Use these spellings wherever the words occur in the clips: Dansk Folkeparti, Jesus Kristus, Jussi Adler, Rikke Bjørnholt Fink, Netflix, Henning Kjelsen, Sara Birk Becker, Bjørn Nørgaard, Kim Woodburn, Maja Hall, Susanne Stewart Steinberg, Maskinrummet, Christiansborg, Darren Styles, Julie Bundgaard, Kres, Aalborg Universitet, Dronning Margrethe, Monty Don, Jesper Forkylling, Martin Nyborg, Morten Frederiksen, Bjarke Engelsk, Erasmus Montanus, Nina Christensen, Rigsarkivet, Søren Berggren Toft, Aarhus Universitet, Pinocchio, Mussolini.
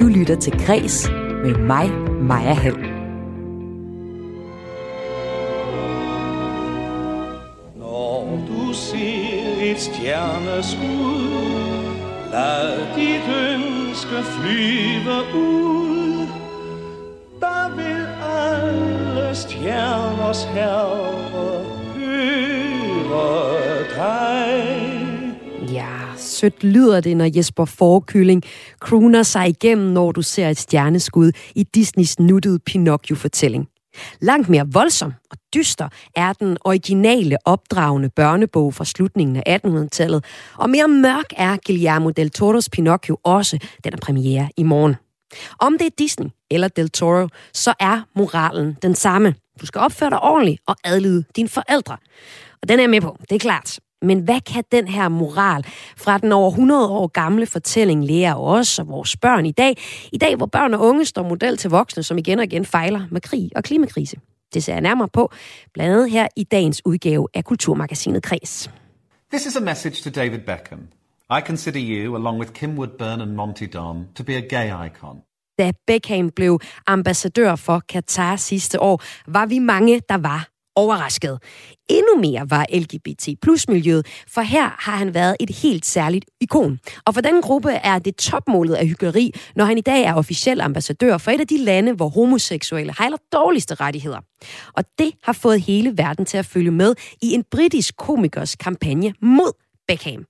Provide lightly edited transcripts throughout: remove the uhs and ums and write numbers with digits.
Du lytter til Kres med mig, Maja Hall. Når du ser et stjerneskud, lad dit ønske flyve ud. Der vil alle stjerners herre høre dig. Sødt lyder det, når Jesper Forkylling crooner sig igennem, når du ser et stjerneskud i Disneys nuttede Pinocchio-fortælling. Langt mere voldsom og dyster er den originale opdragende børnebog fra slutningen af 1800-tallet, og mere mørk er Guillermo del Toros Pinocchio også, den er premiere i morgen. Om det er Disney eller del Toro, så er moralen den samme. Du skal opføre dig ordentligt og adlyde dine forældre. Og den er jeg med på, det er klart. Men hvad kan den her moral fra den over 100 år gamle fortælling lære os og vores børn i dag? I dag, hvor børn og unge står model til voksne, som igen og igen fejler med krig og klimakrise. Det ser jeg nærmere på, blandt andet her i dagens udgave af Kulturmagasinet Kres. This is a message to David Beckham. I consider you, along with Kim Woodburn and Monty Don, to be a gay icon. Da Beckham blev ambassadør for Qatar sidste år, var vi mange, der var overrasket. Endnu mere var LGBT+-miljøet, for her har han været et helt særligt ikon. Og for den gruppe er det topmålet af hykleri, når han i dag er officiel ambassadør for et af de lande, hvor homoseksuelle hejler dårligste rettigheder. Og det har fået hele verden til at følge med i en britisk komikers kampagne mod Beckham.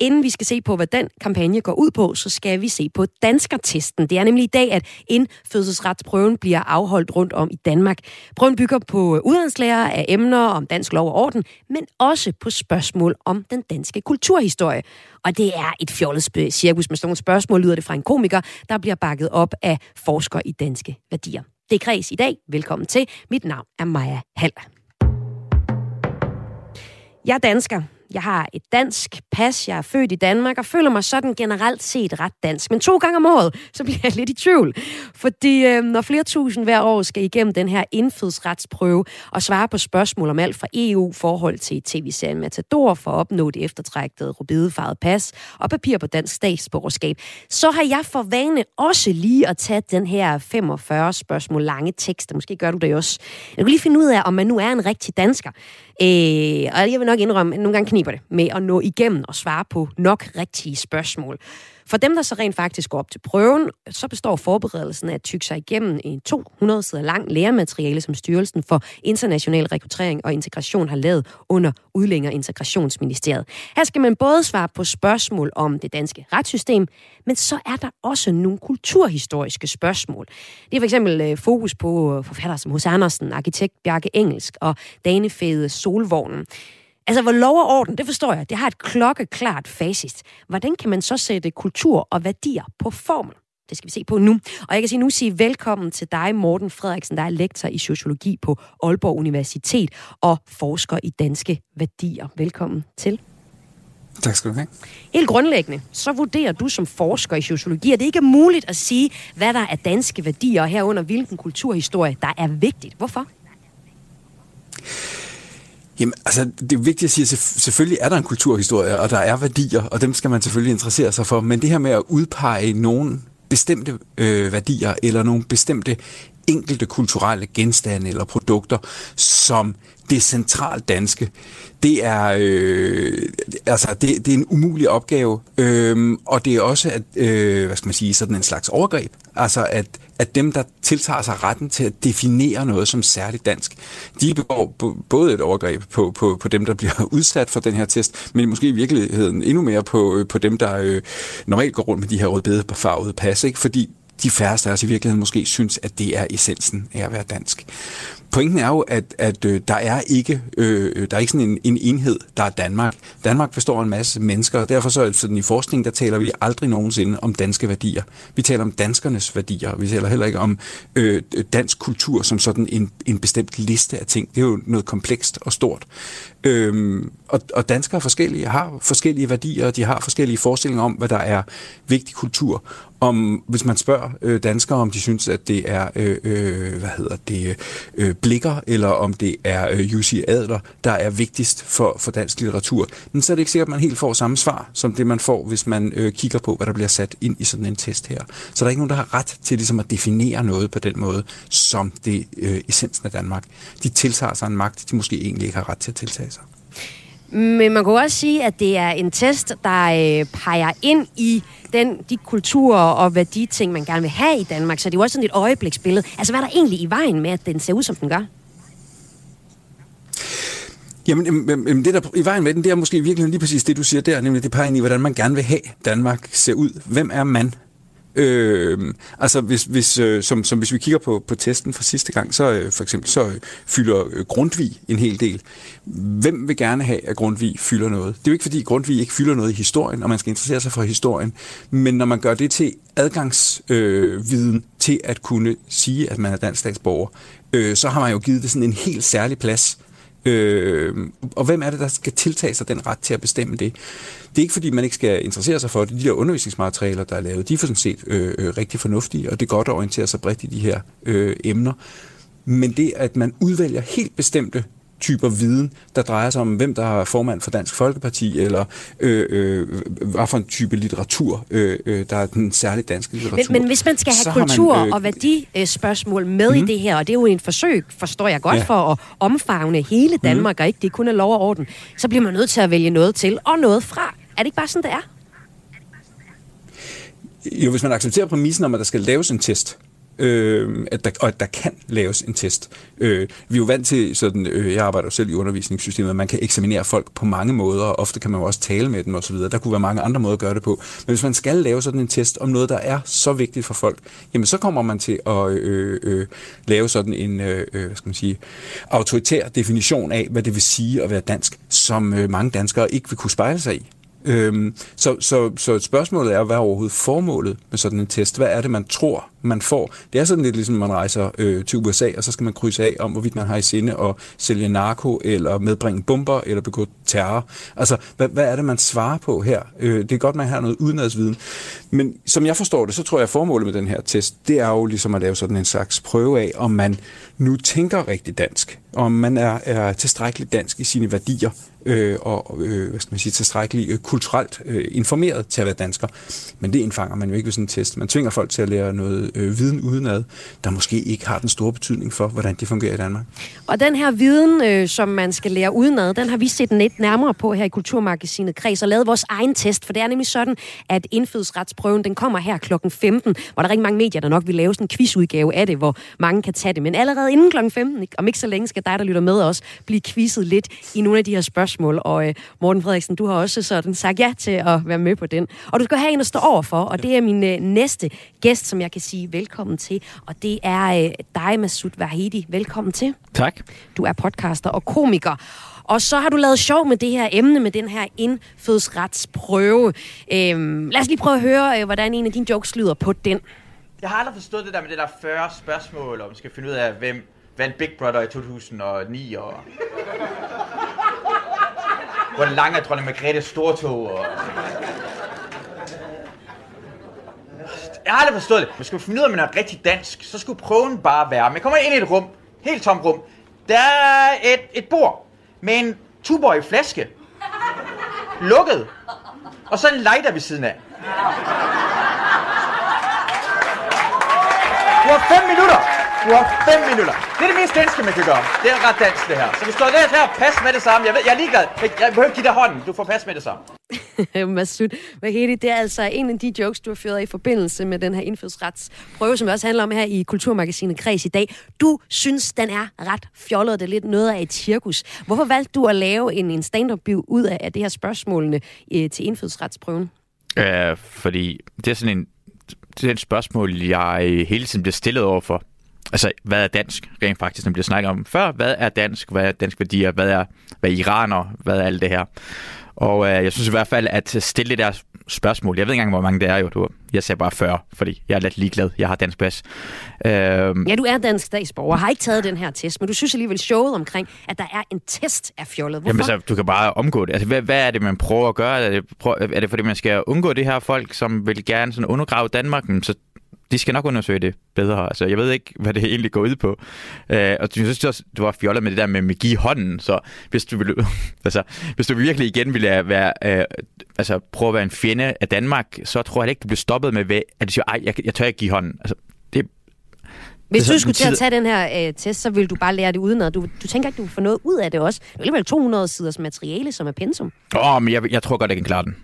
Inden vi skal se på, hvad den kampagne går ud på, så skal vi se på danskertesten. Det er nemlig i dag, at indfødsretsprøven bliver afholdt rundt om i Danmark. Prøven bygger på udlandslærer af emner om dansk lov og orden, men også på spørgsmål om den danske kulturhistorie. Og det er et fjollet cirkus med sådan nogle spørgsmål, lyder det fra en komiker, der bliver bakket op af forskere i danske værdier. Det er Kres i dag. Velkommen til. Mit navn er Maja Hall. Jeg er dansker. Jeg har et dansk pas, jeg er født i Danmark og føler mig sådan generelt set ret dansk. Men 2 gange om året, så bliver jeg lidt i tvivl. Fordi når flere tusind hver år skal igennem den her indfødsretsprøve og svare på spørgsmål om alt fra EU-forhold til tv-serien Matador for at opnå det eftertræktede rubidefarvede pas og papir på dansk statsborgerskab, så har jeg for vane også lige at tage den her 45 spørgsmål lange tekst. Måske gør du det også. Jeg kan lige finde ud af, om man nu er en rigtig dansker. Og jeg vil nok indrømme, at nogle gange kniber det med at nå igennem og svare på nok rigtige spørgsmål. For dem, der så rent faktisk går op til prøven, så består forberedelsen af at tygge sig igennem en 200 sider lang læremateriale, som Styrelsen for International Rekruttering og Integration har lavet under Udlændinge- og Integrationsministeriet. Her skal man både svare på spørgsmål om det danske retssystem, men så er der også nogle kulturhistoriske spørgsmål. Det er for eksempel fokus på forfattere som H.S. Andersen, arkitekt Bjarke Engelsk og danefæde Solvognen. Altså, hvor lov og orden, det forstår jeg, det har et klokkeklart facit. Hvordan kan man så sætte kultur og værdier på formel? Det skal vi se på nu. Og jeg kan sige velkommen til dig, Morten Frederiksen, der er lektor i sociologi på Aalborg Universitet og forsker i danske værdier. Velkommen til. Tak skal du have. Helt grundlæggende, så vurderer du som forsker i sociologi, at det ikke er muligt at sige, hvad der er danske værdier, og herunder hvilken kulturhistorie, der er vigtigt. Hvorfor? Jamen, altså, det er vigtigt at sige, at selvfølgelig er der en kulturhistorie, og der er værdier, og dem skal man selvfølgelig interessere sig for. Men det her med at udpege nogle bestemte værdier, eller nogle bestemte enkelte kulturelle genstande eller produkter, som det centralt danske, det er, det er en umulig opgave, og det er også at, sådan en slags overgreb, altså at dem, der tiltager sig retten til at definere noget som særligt dansk, de begår både et overgreb på dem, der bliver udsat for den her test, men måske i virkeligheden endnu mere på dem, der normalt går rundt med de her rødbedefarvede pas, ikke? Fordi de færreste af os i virkeligheden måske synes, at det er essensen af at være dansk. Pointen er jo, at der er ikke sådan en enhed, der er Danmark. Danmark består af en masse mennesker, og derfor så sådan i forskning, der taler vi aldrig nogensinde om danske værdier. Vi taler om danskernes værdier. Vi taler heller ikke om dansk kultur som sådan en bestemt liste af ting. Det er jo noget komplekst og stort. Og danskere forskellige har forskellige værdier, og de har forskellige forestillinger om, hvad der er vigtig kultur. Om, hvis man spørger danskere, om de synes, at det er Blicher, eller om det er Jussi Adler, der er vigtigst for dansk litteratur. Men så er det ikke sikkert, at man helt får samme svar, som det man får, hvis man kigger på, hvad der bliver sat ind i sådan en test her. Så der er ikke nogen, der har ret til ligesom at definere noget på den måde, som det essensen af Danmark. De tiltager sig en magt, de måske egentlig ikke har ret til at tiltage sig. Men man kan også sige, at det er en test, der peger ind i de kulturer og værditing, man gerne vil have i Danmark. Så det er jo også sådan et øjebliksbillede. Altså, hvad er der egentlig i vejen med, at den ser ud, som den gør? Jamen, det der i vejen med den, det er måske virkelig lige præcis det, du siger der. Nemlig, det peger ind i, hvordan man gerne vil have Danmark ser ud. Hvem er man? Altså hvis vi kigger på testen fra sidste gang, så for eksempel så fylder Grundtvig en hel del. Hvem vil gerne have, at Grundtvig fylder noget? Det er jo ikke fordi Grundtvig ikke fylder noget i historien, og man skal interessere sig for historien, men når man gør det til adgangsviden til at kunne sige, at man er dansk statsborger, så har man jo givet det sådan en helt særlig plads. Og hvem er det, der skal tiltage sig den ret til at bestemme det? Det er ikke, fordi man ikke skal interessere sig for det. De der undervisningsmaterialer, der er lavet, de er for sådan set rigtig fornuftige, og det er godt at orientere sig bredt i de her emner. Men det, at man udvælger helt bestemte typer viden, der drejer sig om, hvem der er formand for Dansk Folkeparti, eller hvad for en type litteratur, der er den særlige danske litteratur. Men hvis man skal have kultur og værdispørgsmål med i det her, og det er jo en forsøg, forstår jeg godt, for at omfavne hele Danmark, og ikke det kun er lov og orden, så bliver man nødt til at vælge noget til og noget fra. Er det ikke bare sådan, det er? Jo, hvis man accepterer præmissen om, at der skal laves en test, at der kan laves en test. Vi er jo vant til sådan, jeg arbejder jo selv i undervisningssystemet, man kan eksaminere folk på mange måder, og ofte kan man jo også tale med dem osv. Der kunne være mange andre måder at gøre det på. Men hvis man skal lave sådan en test om noget, der er så vigtigt for folk, jamen så kommer man til at lave sådan en autoritær definition af, hvad det vil sige at være dansk, som mange danskere ikke vil kunne spejle sig i. Så spørgsmålet er, hvad er overhovedet formålet med sådan en test? Hvad er det, man tror, man får? Det er sådan lidt ligesom, man rejser til USA, og så skal man krydse af om, hvorvidt man har i sinde at sælge narko, eller medbringe bomber, eller begå terror. Altså, hvad er det, man svarer på her? Det er godt, man har noget udenadsviden. Men som jeg forstår det, så tror jeg, at formålet med den her test, det er jo ligesom at lave sådan en slags prøve af, om man nu tænker rigtig dansk, om man er tilstrækkeligt dansk i sine værdier, tilstrækkeligt kulturelt informeret til at være dansker. Men det indfanger man jo ikke ved sådan en test. Man tvinger folk til at lære noget viden udenad, der måske ikke har den store betydning for, hvordan det fungerer i Danmark. Og den her viden, som man skal lære udenad, den har vi set lidt nærmere på her i Kulturmagasinet Kres og lavet vores egen test, for det er nemlig sådan, at indfødsretsprøven, den kommer her klokken 15, hvor der er rigtig mange medier, der nok vil lave sådan en quizudgave af det, hvor mange kan tage det. Men allerede inden klokken 15, om ikke så længe, skal dig, der lytter med os, blive quizzet lidt i nogle af de her spørgsmål. Og Morten Frederiksen, du har også sådan sagt ja til at være med på den. Og du skal have en at stå over for, og det er min næste gæst, som jeg kan sige velkommen til. Og det er dig, Masoud Vahedi. Velkommen til. Tak. Du er podcaster og komiker. Og så har du lavet sjov med det her emne, med den her indfødsretsprøve. Lad os lige prøve at høre, hvordan en af dine jokes lyder på den. Jeg har aldrig forstået det der med det der 40 spørgsmål, og man skal finde ud af, hvem vandt Big Brother i 2009, og hvor lang er dronning Margrethes stortog, og jeg har aldrig forstået det. Man skulle finde ud af, at man er rigtig dansk, så skulle prøven bare være. Man kommer ind i et rum, helt tomt rum. Der er et bord med en tuborg i flaske, lukket, og så en lighter ved siden af. Du har 5 minutter. Du har 5 minutter. Det er det mest danske, man kan gøre. Det er ret dansk, det her. Så vi står der her og passer med det samme. Jeg er ligeglad. Jeg behøver ikke give dig hånden. Du får pas med det samme. Masoud Vahedi, det er altså en af de jokes, du har fyret i forbindelse med den her indfødsretsprøve, som også handler om her i Kulturmagasinet Kres i dag. Du synes, den er ret fjollet. Det er lidt noget af et cirkus. Hvorfor valgte du at lave en stand-up-bio ud af det her spørgsmålene til indfødsretsprøven? Fordi det er sådan et spørgsmål, jeg hele tiden bliver stillet overfor. Altså, hvad er dansk? Rent faktisk, når vi snakker om før. Hvad er dansk? Hvad er dansk værdier? Hvad er iraner? Hvad er alt det her? Og jeg synes i hvert fald, at stille det der spørgsmål. Jeg ved ikke engang, hvor mange det er. Jo. Jeg sagde bare 40, fordi jeg er lidt ligeglad. Jeg har dansk pas. Ja, du er dansk statsborger. Har ikke taget den her test, men du synes alligevel showet omkring, at der er en test af fjollet. Hvorfor? Jamen så, du kan bare omgå det. Altså, hvad er det, man prøver at gøre? Er det fordi, man skal undgå det her folk, som vil gerne sådan undergrave Danmark? Så de skal nok undersøge det bedre. Altså, jeg ved ikke, hvad det egentlig går ud på. Og jeg synes også, du var fjollet med det der med at give hånden. Så hvis du, hvis du virkelig igen ville være, prøve at være en fjende af Danmark, så tror jeg ikke, du bliver stoppet med, at du siger, ej, jeg tør ikke give hånden. Altså, hvis du skulle til at tage den her test, så ville du bare lære det udenad. Du tænker ikke, du får noget ud af det også. Det er alligevel 200 siders materiale, som er pensum. Men jeg tror godt, jeg kan klare den.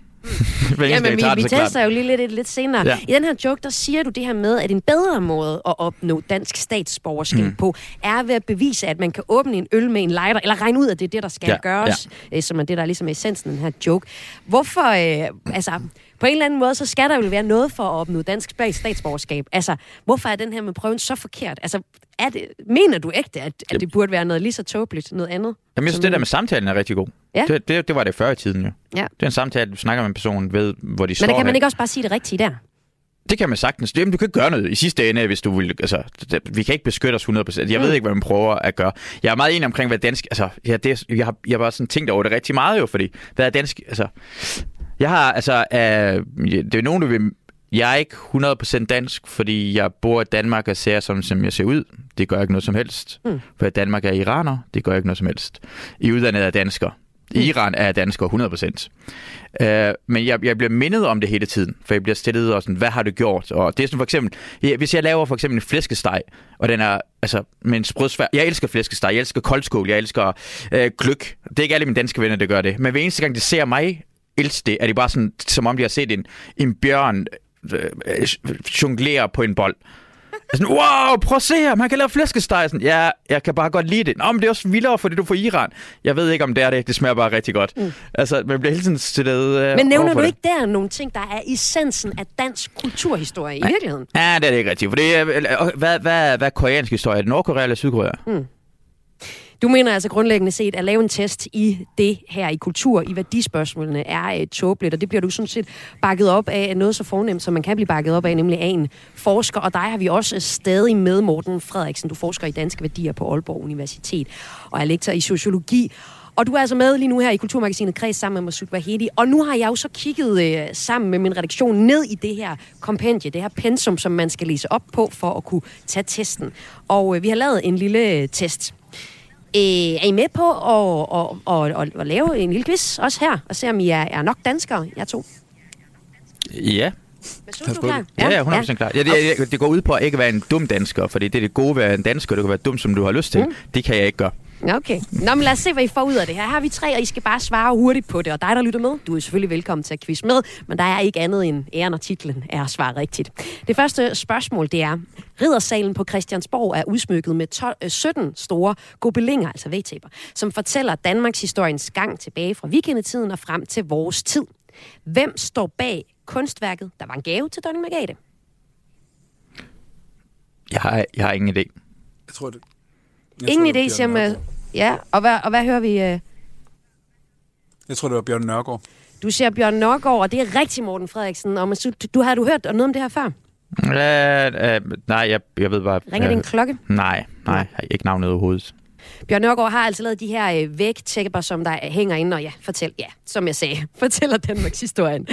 Jamen, vi tester jo lige lidt senere. Ja. I den her joke, der siger du det her med, at en bedre måde at opnå dansk statsborgerskab på, er ved at bevise, at man kan åbne en øl med en lighter, eller regne ud, at det er det, der skal gøres, som er det, der er ligesom essensen af den her joke. Hvorfor, på en eller anden måde, så skal der jo være noget for at opnå dansk statsborgerskab. Altså, hvorfor er den her med prøven så forkert? Altså, mener du ægte, at det burde være noget lige så tåbeligt, noget andet? Jamen, jeg synes, det der med samtalen er rigtig god. Ja. Det var det før i tiden, jo. Ja. Det er en samtale, du snakker med en person, ved hvor de står. Men der kan man ikke også bare sige det rigtige der? Det kan man sagtens. Jamen, du kan ikke gøre noget i sidste ende, hvis du vil. Altså, vi kan ikke beskytte os 100%. Jeg ved ikke, hvad man prøver at gøre. Jeg er meget enig omkring, hvad dansk... Altså, jeg har bare sådan tænkt over det rigtig meget, jo, fordi hvad er dansk... Altså, jeg har, det er nogen, der vil... Jeg er ikke 100% dansk, fordi jeg bor i Danmark og ser, som jeg ser ud. Det gør ikke noget som helst. For Danmark er iraner, det gør ikke noget som helst. I udlandet er dansker. I Iran er dansker 100%. Men jeg bliver mindet om det hele tiden, for jeg bliver stillet og sådan, hvad har du gjort? Og det er sådan for eksempel, hvis jeg laver for eksempel en flæskesteg, og den er med en sprødsvær... Jeg elsker flæskesteg, jeg elsker koldskål, jeg elsker gløgg. Det er ikke alle mine danske venner, der gør det. Men hver eneste gang, de ser mig elske det, er det bare sådan, som om de har set en bjørn... jonglere på en bold. Sådan, wow, prøv at se her, man kan lave flæskesteg. Sådan, ja, jeg kan bare godt lide det. Nå, men det er også vildere, fordi du får Iran. Jeg ved ikke, om det er det. Det smager bare rigtig godt. Altså, man bliver hele tiden stillet Men nævner du ikke der nogle ting, der er essensen af dansk kulturhistorie i virkeligheden? Ja, det er det ikke rigtigt. For det er, hvad er koreansk historie? Er det Nordkorea eller Sydkorea? Du mener altså grundlæggende set, at lave en test i det her, i kultur, i værdispørgsmålene, er tåbeligt, og det bliver du sådan set bakket op af noget så fornemt, som man kan blive bakket op af, nemlig af en forsker, og dig har vi også stadig med, Morten Frederiksen. Du forsker i danske værdier på Aalborg Universitet, og er lektor i sociologi. Og du er altså med lige nu her i Kulturmagasinet Kres sammen med Masoud Vahedi. Og nu har jeg jo så kigget sammen med min redaktion ned i det her kompendie, det her pensum, som man skal læse op på for at kunne tage testen. Og vi har lavet en lille test. Er I med på at lave en lille quiz også her, og se om I er nok danskere, jer to? Ja. Masoud, du klar? Ja, jeg er 100% klar. Ja, det går ud på at ikke være en dum dansker, for det er det gode ved at være en dansker, du kan være dum, som du har lyst til. Det kan jeg ikke gøre. Okay. Nå, men lad os se, hvad I får ud af det her. Her har vi 3, og I skal bare svare hurtigt på det. Og dig, der lytter med, du er selvfølgelig velkommen til at quizze med, men der er ikke andet end æren og titlen er at svare rigtigt. Det første spørgsmål, det er, Riddersalen på Christiansborg er udsmykket med 17 store gobelinger, altså vægtæpper, som fortæller Danmarks historiens gang tilbage fra vikingetiden og frem til vores tid. Hvem står bag kunstværket, der var en gave til dronning Margrethe? Jeg har ingen idé. Jeg tror det. Ingen idé, siger man... Ja, og hvad hører vi? Jeg tror, det var Bjørn Nørgaard. Du siger Bjørn Nørgaard, og det er rigtig Morten Frederiksen. Og Masoud, har du hørt noget om det her før? Nej, jeg ved bare... Ringer det en klokke? Nej, ikke navnet overhovedet. Bjørn Nørgaard har altså lavet de her vægtæpper, som der hænger inde, og som jeg sagde, fortæller Danmarks historien.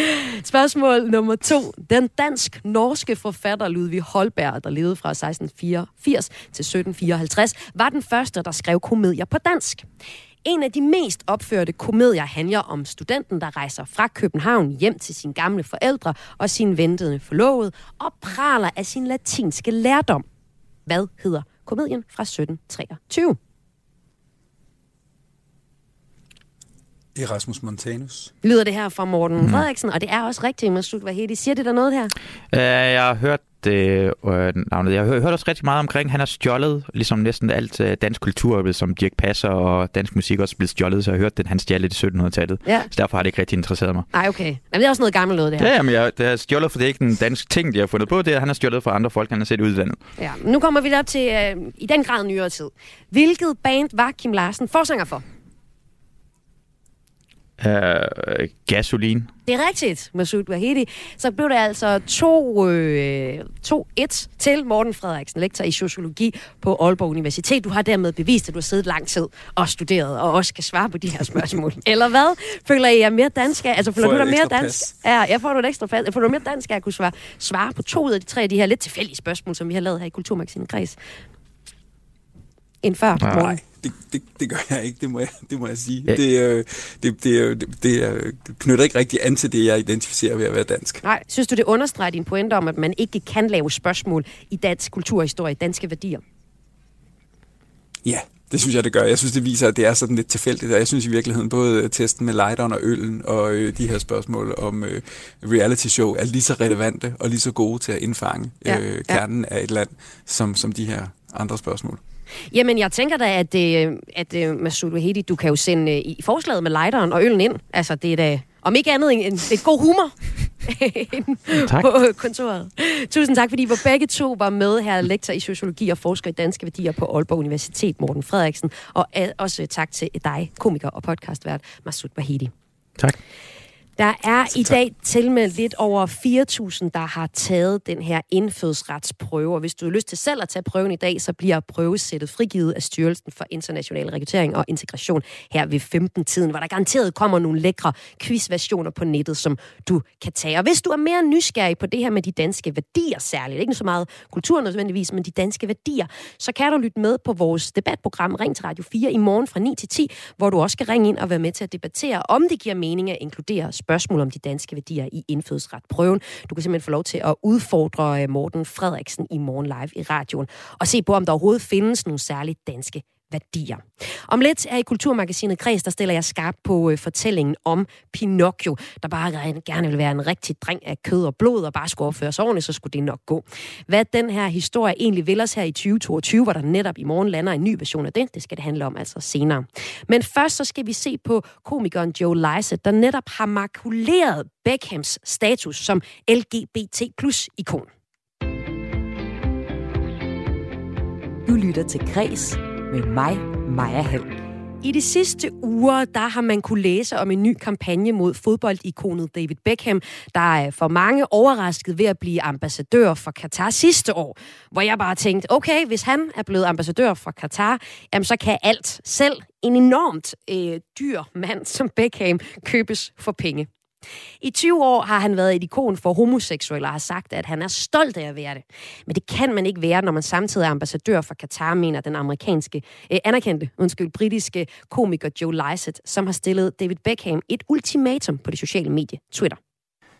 Spørgsmål nummer 2. Den dansk-norske forfatter Ludvig Holberg, der levede fra 1684 til 1754, var den første, der skrev komedier på dansk. En af de mest opførte komedier handler om studenten, der rejser fra København hjem til sine gamle forældre og sin ventede forlovede, og praler af sin latinske lærdom. Hvad hedder komedien fra 1723? Erasmus Montanus. Lyder det her fra Morten Frederiksen, og det er også rigtigt, Masoud Vahedi. Siger det der noget her? Jeg har hørt navnet. Jeg har hørt også rigtig meget omkring, han har stjålet ligesom næsten alt dansk kultur, som Dirch Passer og dansk musik også blev stjålet, så jeg har hørt, at han stjal det i 1700-tallet. Ja. Så derfor har det ikke rigtig interesseret mig. Nej, okay. Men det er også noget gammelt noget, det her. Ja, men det er stjålet, for det er ikke en dansk ting, de har fundet på. Det er, han har stjålet fra andre folk, han har set i udlandet. Ja, nu kommer vi op til i den grad nyere tid. Hvilket band var Kim Larsen forsanger for? Gasolin. Det er rigtigt, Masoud Vahedi. Så blev det altså 2-1 til Morten Frederiksen, lektor i sociologi på Aalborg Universitet. Du har dermed bevist, at du har siddet lang tid og studeret, og også kan svare på de her spørgsmål. Eller hvad? Føler I jer mere dansk af? Altså, føler du dig mere dansk? Ja, jeg får et ekstra pas. Føler du mere dansk af at kunne svare på 2 ud af de 3 af de her lidt tilfældige spørgsmål, som vi har lavet her i Kulturmagasinet Kres? End før? Nej. Det gør jeg ikke, det må jeg sige. Ja. Det knytter ikke rigtig an til det, jeg identificerer ved at være dansk. Nej, synes du, det understreger din pointe om, at man ikke kan lave spørgsmål i dansk kulturhistorie, danske værdier? Ja, det synes jeg, det gør. Jeg synes, det viser, at det er sådan lidt tilfældigt, og jeg synes i virkeligheden, både testen med lighteren og øllen og de her spørgsmål om reality show er lige så relevante og lige så gode til at indfange kernen af et land, som de her andre spørgsmål. Jamen, jeg tænker da, at Masoud Vahedi, du kan jo sende i forslaget med lighteren og øllen ind. Altså, det er da, om ikke andet, en god humor på kontoret. Tusind tak, fordi I begge to var med her, lektor i sociologi og forsker i danske værdier på Aalborg Universitet, Morten Frederiksen. Og også tak til dig, komiker og podcastvært Masoud Vahedi. Tak. Der er i dag tilmeldt lidt over 4.000, der har taget den her indfødsretsprøve. Og hvis du har lyst til selv at tage prøven i dag, så bliver prøvesættet frigivet af Styrelsen for International Rekruttering og Integration her ved 15-tiden, hvor der garanteret kommer nogle lækre quizversioner på nettet, som du kan tage. Og hvis du er mere nysgerrig på det her med de danske værdier særligt, ikke så meget kulturen nødvendigvis, men de danske værdier, så kan du lytte med på vores debatprogram Ring til Radio 4 i morgen fra 9 til 10, hvor du også kan ringe ind og være med til at debattere, om det giver mening at inkludere spørgsmål om de danske værdier i indfødsretprøven. Du kan simpelthen få lov til at udfordre Morten Frederiksen i morgen live i radioen, og se på, om der overhovedet findes nogle særligt danske værdier. Om lidt er i Kulturmagasinet Kres, der stiller jeg skarpt på fortællingen om Pinocchio, der bare gerne vil være en rigtig dreng af kød og blod, og bare skulle opføre sig ordentligt, så skulle det nok gå. Hvad den her historie egentlig vil os her i 2022, hvor der netop i morgen lander en ny version af det skal det handle om altså senere. Men først så skal vi se på komikeren Joe Lycett, der netop har makuleret Beckhams status som LGBT+-ikon. Du lytter til Kres med mig, Maja Hall. I de sidste uger, der har man kunne læse om en ny kampagne mod fodboldikonet David Beckham, der er for mange overrasket ved at blive ambassadør for Qatar sidste år, hvor jeg bare tænkte, okay, hvis han er blevet ambassadør for Qatar, jamen så kan alt selv en enormt dyr mand som Beckham købes for penge. I 20 år har han været et ikon for homoseksuelle og har sagt, at han er stolt af at være det. Men det kan man ikke være, når man samtidig er ambassadør for Qatar, mener den britiske komiker Joe Lycett, som har stillet David Beckham et ultimatum på det sociale medie Twitter.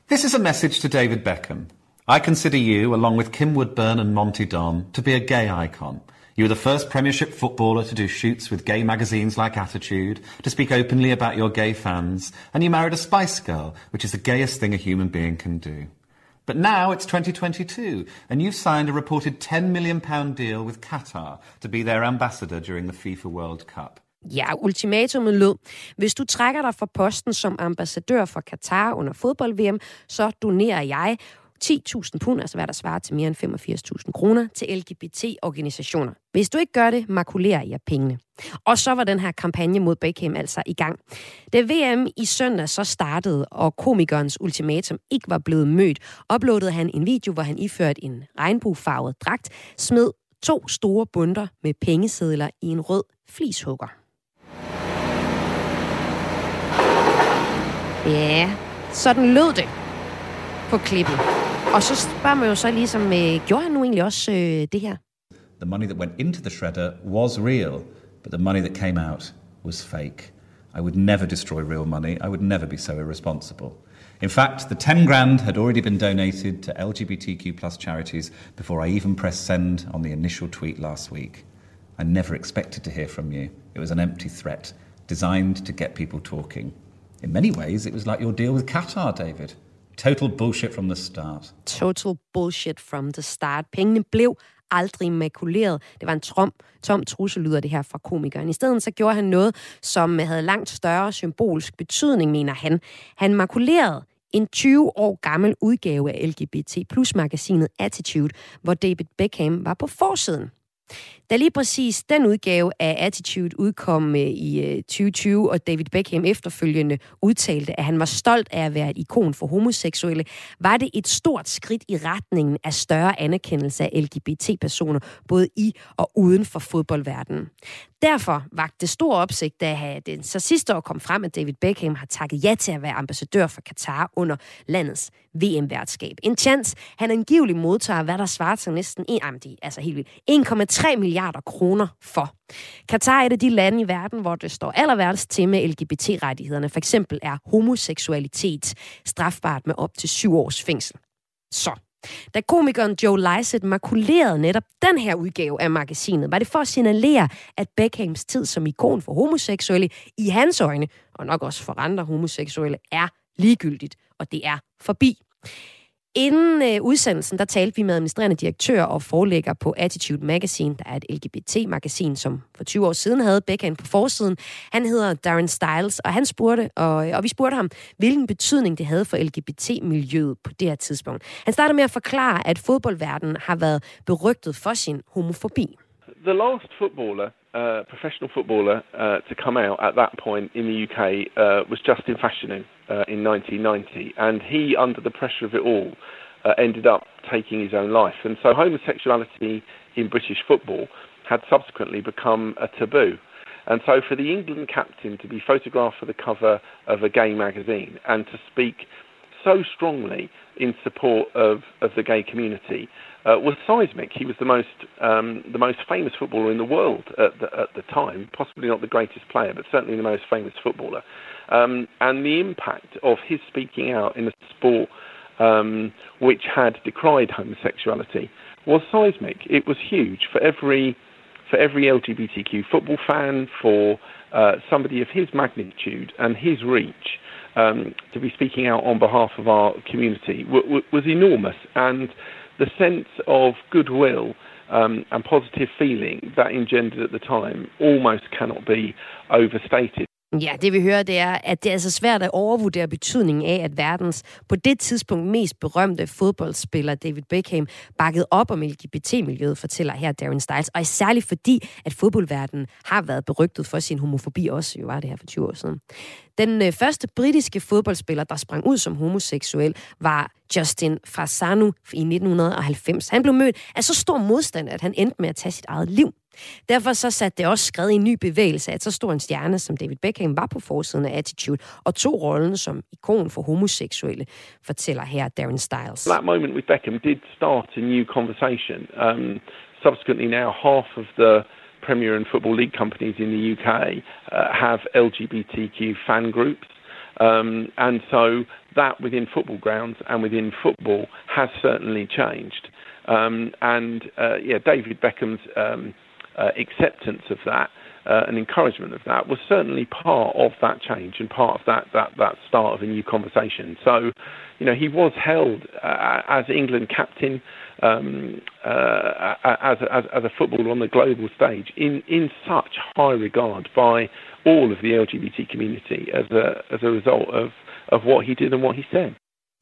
This is a message to David Beckham. I consider you, along with Kim Woodburn and Monty Don, to be a gay icon. You were the first Premiership footballer to do shoots with gay magazines like Attitude, to speak openly about your gay fans, and you married a Spice Girl, which is the gayest thing a human being can do. But now it's 2022, and you've signed a reported £10 million deal with Qatar to be their ambassador during the FIFA World Cup. Ja, ultimatumet lød: hvis du trækker dig fra posten som ambassadør for Qatar under fodbold-VM, så donerer jeg 10.000 pund, altså hvad der svarer til mere end 85.000 kroner, til LGBT-organisationer. Hvis du ikke gør det, makulerer jeg pengene. Og så var den her kampagne mod Beckham altså i gang. Da VM i søndag så startede, og komikernes ultimatum ikke var blevet mødt, uploadede han en video, hvor han iførte en regnbuefarvet dragt, smed 2 store bundter med pengesedler i en rød flishugger. Ja, sådan lød det på klippet. Og så spørger man jo så ligesom, gjorde han nu egentlig også det her? The money that went into the shredder was real, but the money that came out was fake. I would never destroy real money. I would never be so irresponsible. In fact, the 10 grand had already been donated to LGBTQ plus charities before I even pressed send on the initial tweet last week. I never expected to hear from you. It was an empty threat, designed to get people talking. In many ways, it was like your deal with Qatar, David. Total bullshit from the start. Total bullshit from the start. Pengene blev aldrig makuleret. Det var en tom trussel, lyder det her fra komikeren. I stedet så gjorde han noget, som havde langt større symbolsk betydning, mener han. Han makulerede en 20 år gammel udgave af LGBT+-magasinet Attitude, hvor David Beckham var på forsiden. Da lige præcis den udgave af Attitude udkom i 2020, og David Beckham efterfølgende udtalte, at han var stolt af at være et ikon for homoseksuelle, var det et stort skridt i retningen af større anerkendelse af LGBT-personer, både i og uden for fodboldverdenen. Derfor vakte stor opsigt, da det så sidste år kom frem, at David Beckham har takket ja til at være ambassadør for Qatar under landets VM-værtskab. En chance, han angiveligt modtager, hvad der svarer til næsten 1,3 milliarder kroner for. Qatar er et af de lande i verden, hvor det står allerværst til med LGBT-rettighederne. For eksempel er homoseksualitet strafbart med op til 7 års fængsel. Så da komikeren Joe Lycett makulerede netop den her udgave af magasinet, var det for at signalere, at Beckhams tid som ikon for homoseksuelle i hans øjne, og nok også for andre homoseksuelle, er ligegyldigt, og det er forbi. Inden udsendelsen, der talte vi med administrerende direktør og forlægger på Attitude Magazine, der er et LGBT-magasin, som for 20 år siden havde Beckham på forsiden. Han hedder Darren Styles, og han spurgte, og vi spurgte ham, hvilken betydning det havde for LGBT-miljøet på det her tidspunkt. Han startede med at forklare, at fodboldverdenen har været berygtet for sin homofobi. The last footballer, professional footballer to come out at that point in the UK was Justin Fashanu in 1990, and he, under the pressure of it all, ended up taking his own life. And so homosexuality in British football had subsequently become a taboo. And so for the England captain to be photographed for the cover of a gay magazine and to speak so strongly in support of the gay community was seismic. He was the most famous footballer in the world at the time, possibly not the greatest player, but certainly the most famous footballer. And the impact of his speaking out in a sport which had decried homosexuality was seismic. It was huge for every LGBTQ football fan, for somebody of his magnitude and his reach. To be speaking out on behalf of our community was enormous, and the sense of goodwill and positive feeling that engendered at the time almost cannot be overstated. Ja, det vi hører, det er, at det er altså svært at overvurdere betydningen af, at verdens på det tidspunkt mest berømte fodboldspiller David Beckham bakkede op om LGBT-miljøet, fortæller her Darren Styles. Og særligt fordi, at fodboldverdenen har været berygtet for sin homofobi også, jo var det her for 20 år siden. Den første britiske fodboldspiller, der sprang ud som homoseksuel, var Justin Fashanu i 1990. Han blev mødt af så stor modstand, at han endte med at tage sit eget liv. Derfor så satte det også skred i en ny bevægelse, at så stor en stjerne som David Beckham var på forsiden af Attitude, og tog rollen som ikon for homoseksuelle, fortæller her Darren Styles. That moment with Beckham did start a new conversation. Subsequently now half of the Premier and Football League companies in the UK have LGBTQ fan groups. And so that within football grounds and within football has certainly changed. David Beckham's acceptance of that and encouragement of that was certainly part of that change and part of that start of a new conversation. So, you know, he was held as England captain, as a footballer on the global stage in such high regard by all of the LGBT community as a result of what he did and what he said.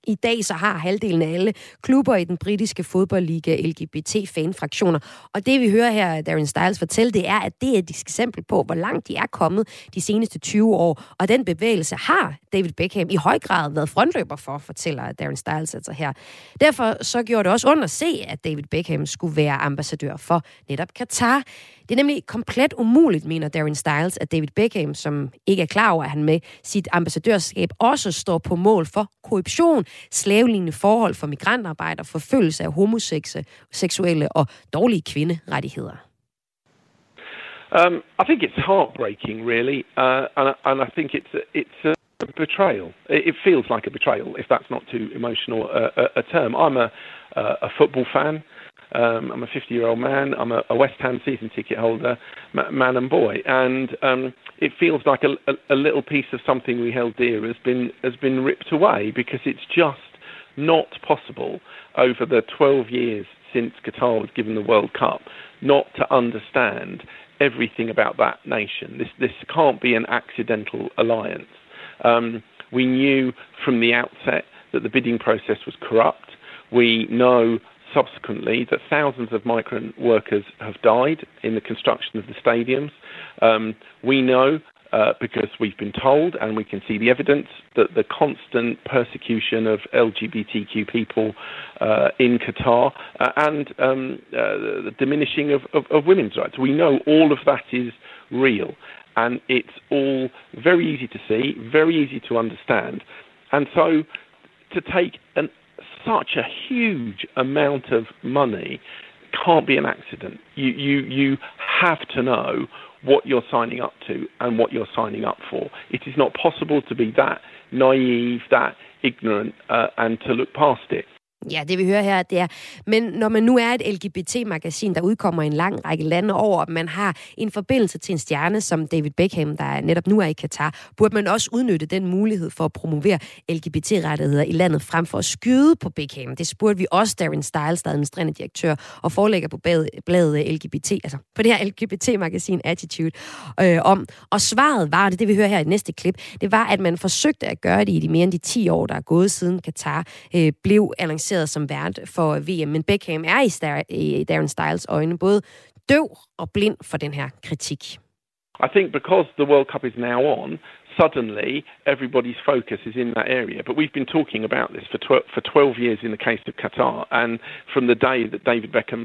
I dag så har halvdelen af alle klubber i den britiske fodboldliga LGBT-fanfraktioner. Og det vi hører her, Darren Styles fortæller, det er, at det er et eksempel på, hvor langt de er kommet de seneste 20 år. Og den bevægelse har David Beckham i høj grad været frontløber for, fortæller Darren Styles altså her. Derfor så gjorde det også ondt at se, at David Beckham skulle være ambassadør for netop Qatar. Det er nemlig komplet umuligt, mener Darren Styles, at David Beckham, som ikke er klar over, at han med sit ambassadørskab også står på mål for korruption, slavelignende forhold for migrantarbejdere, forfølgelse af homoseksuelle og dårlige kvinderettigheder. I think it's heartbreaking, really, and I think it's a betrayal. It feels like a betrayal, if that's not too emotional a term. I'm a football fan. I'm a 50-year-old man. I'm a West Ham season ticket holder, man and boy, and it feels like a little piece of something we held dear has been ripped away, because it's just not possible over the 12 years since Qatar was given the World Cup not to understand everything about that nation. This can't be an accidental alliance. We knew from the outset that the bidding process was corrupt. We know subsequently that thousands of migrant workers have died in the construction of the stadiums. We know because we've been told and we can see the evidence that the constant persecution of LGBTQ people in Qatar and the diminishing of women's rights. We know all of that is real, and it's all very easy to see, very easy to understand. And so to take such a huge amount of money can't be an accident. You have to know what you're signing up to and what you're signing up for. It is not possible to be that naive, that ignorant, and to look past it. Ja, det vi hører her, det er, men når man nu er et LGBT-magasin, der udkommer i en lang række lande over, man har en forbindelse til en stjerne som David Beckham, der netop nu er i Qatar, burde man også udnytte den mulighed for at promovere LGBT-rettigheder i landet, frem for at skyde på Beckham. Det spurgte vi også Darren Styles, der er administrerende direktør og forlægger på bladet LGBT, altså på det her LGBT-magasin Attitude, om. Og svaret var, det vi hører her i næste klip, det var, at man forsøgte at gøre det i de mere end de 10 år, der er gået siden Qatar blev annonceret som vært for VM, men Beckham er i Darren Styles' øjne både døv og blind for den her kritik. I think because the World Cup is now on, suddenly everybody's focus is in that area. But we've been talking about this for 12 years in the case of Qatar, and from the day that David Beckham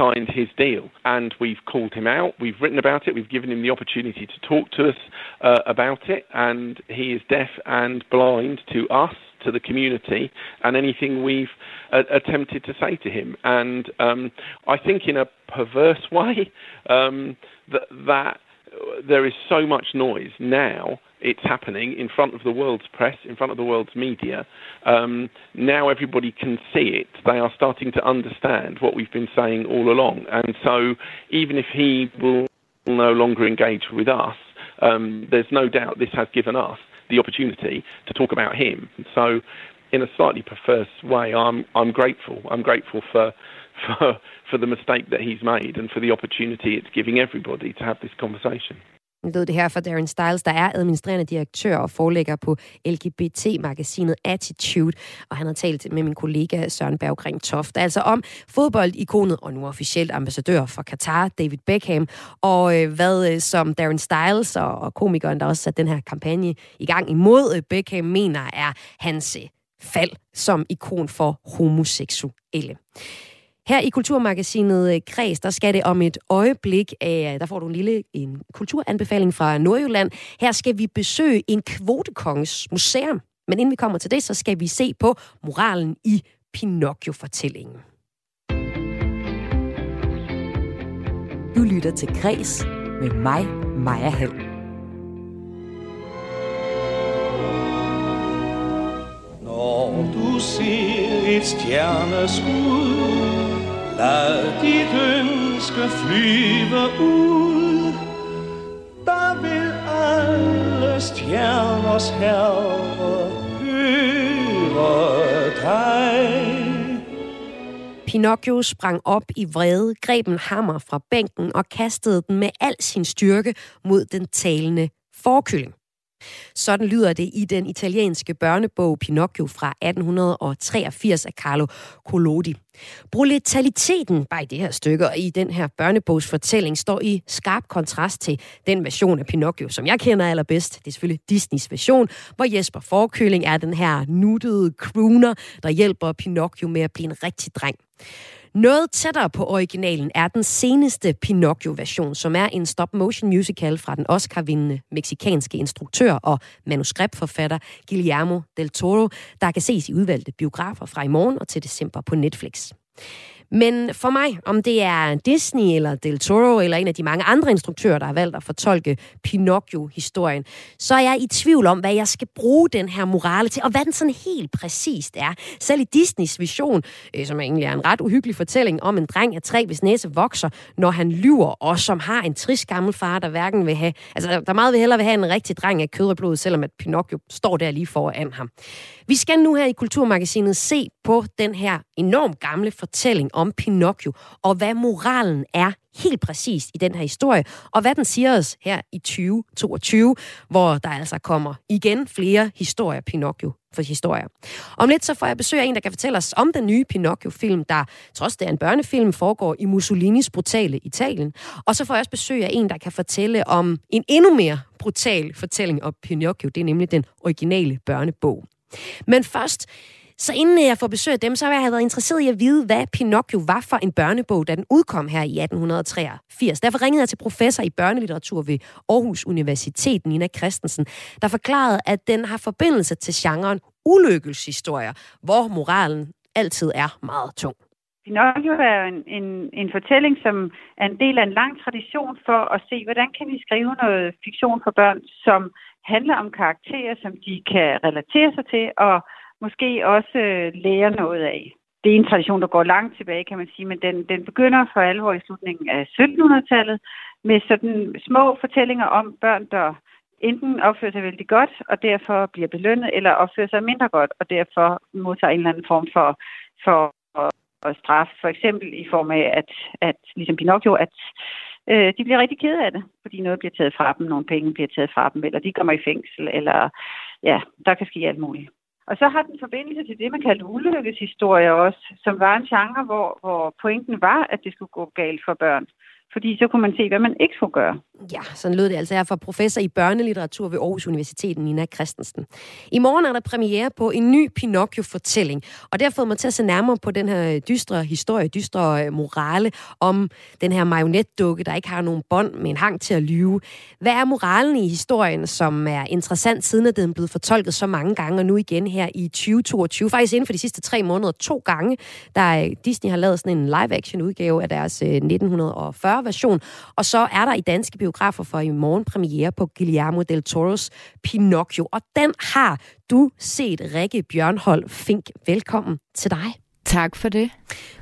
signed his deal, and we've called him out, we've written about it, we've given him the opportunity to talk to us about it, and he is deaf and blind to us, to the community, and anything we've attempted to say to him. And I think in a perverse way, that there is so much noise now, it's happening in front of the world's press, in front of the world's media. Now everybody can see it. They are starting to understand what we've been saying all along. And so even if he will no longer engage with us, there's no doubt this has given us the opportunity to talk about him. So in a slightly perverse way, I'm grateful. I'm grateful for the mistake that he's made and for the opportunity it's giving everybody to have this conversation. Lød det her fra Darren Styles, der er administrerende direktør og forlægger på LGBT-magasinet Attitude, og han har talt med min kollega Søren Berggren Toft, altså om fodboldigikonet og nu officielt ambassadør for Qatar, David Beckham, og hvad som Darren Styles og komikeren, der også satte den her kampagne i gang imod Beckham, mener er hans fald som ikon for homoseksuelle. Her i kulturmagasinet Kres, der skal det om et øjeblik, der får du en kulturanbefaling fra Nordjylland. Her skal vi besøge en kvotekonges museum. Men inden vi kommer til det, så skal vi se på moralen i Pinocchio-fortællingen. Du lytter til Kres med mig, Maja Hall. Når du ser et stjerneskud, lad dit ønske flyve ud, der vil alle stjerners herre høre dig. Pinocchio sprang op i vrede, greb en hammer fra bænken og kastede den med al sin styrke mod den talende forkylling. Sådan lyder det i den italienske børnebog Pinocchio fra 1883 af Carlo Collodi. Brutaliteten bare i det her stykke og i den her børnebogsfortælling står i skarp kontrast til den version af Pinocchio, som jeg kender allerbedst. Det er selvfølgelig Disneys version, hvor Jesper Forkylling er den her nuttede crooner, der hjælper Pinocchio med at blive en rigtig dreng. Noget tættere på originalen er den seneste Pinocchio-version, som er en stop-motion musical fra den Oscar-vindende meksikanske instruktør og manuskriptforfatter Guillermo del Toro, der kan ses i udvalgte biografer fra i morgen og til december på Netflix. Men for mig, om det er Disney eller Del Toro eller en af de mange andre instruktører, der har valgt at fortolke Pinocchio-historien, så er jeg i tvivl om, hvad jeg skal bruge den her morale til, og hvad den sådan helt præcist er. Selv i Disneys vision, som egentlig er en ret uhyggelig fortælling om en dreng af træ, hvis næse vokser, når han lyver, og som har en trist gammel far, der hverken vil have, altså der meget vil hellere vil have en rigtig dreng af kød og blod, selvom at Pinocchio står der lige foran ham. Vi skal nu her i Kulturmagasinet se på den her enormt gamle fortælling om Pinocchio, og hvad moralen er helt præcist i den her historie, og hvad den siger os her i 2022, hvor der altså kommer igen flere historier, Pinocchio for historier. Om lidt så får jeg besøg af en, der kan fortælle os om den nye Pinocchio-film, der trods det er en børnefilm, foregår i Mussolinis brutale Italien. Og så får jeg også besøg af en, der kan fortælle om en endnu mere brutal fortælling om Pinocchio. Det er nemlig den originale børnebog. Men først, så inden jeg får besøg af dem, så har jeg været interesseret i at vide, hvad Pinocchio var for en børnebog, da den udkom her i 1883. Derfor ringede jeg til professor i børnelitteratur ved Aarhus Universitet, Nina Christensen, der forklarede, at den har forbindelse til genren ulykkeshistorier, hvor moralen altid er meget tung. Pinocchio er en fortælling, som er en del af en lang tradition for at se, hvordan kan vi skrive noget fiktion for børn, som handler om karakterer, som de kan relatere sig til og måske også lære noget af. Det er en tradition, der går langt tilbage, kan man sige, men den begynder for alvor i slutningen af 1700-tallet med sådan små fortællinger om børn, der enten opfører sig vældig godt, og derfor bliver belønnet, eller opfører sig mindre godt, og derfor modtager en eller anden form for straf. For eksempel i form af, at ligesom Pinocchio, at de bliver rigtig kede af det, fordi noget bliver taget fra dem, nogle penge bliver taget fra dem, eller de kommer i fængsel, eller ja, der kan ske alt muligt. Og så har den forbindelse til det, man kaldte ulykkeshistorie også, som var en genre, hvor pointen var, at det skulle gå galt for børn. Fordi så kunne man se, hvad man ikke skulle gøre. Ja, sådan lød det altså her fra professor i børnelitteratur ved Aarhus Universitet, Nina Christensen. I morgen er der premiere på en ny Pinocchio-fortælling, og det har fået mig til at se nærmere på den her dystre historie, dystre morale om den her marionetdukke, der ikke har nogen bånd, men hang til at lyve. Hvad er moralen i historien, som er interessant, siden at den er blevet fortolket så mange gange, og nu igen her i 2022? Faktisk inden for de sidste 3 måneder 2 gange, der Disney har lavet sådan en live-action-udgave af deres 1940 version, og så er der i danske biografer for i morgen premiere på Guillermo del Toros Pinocchio, og den har du set, Rikke Bjørnholt Fink. Velkommen til dig. Tak for det.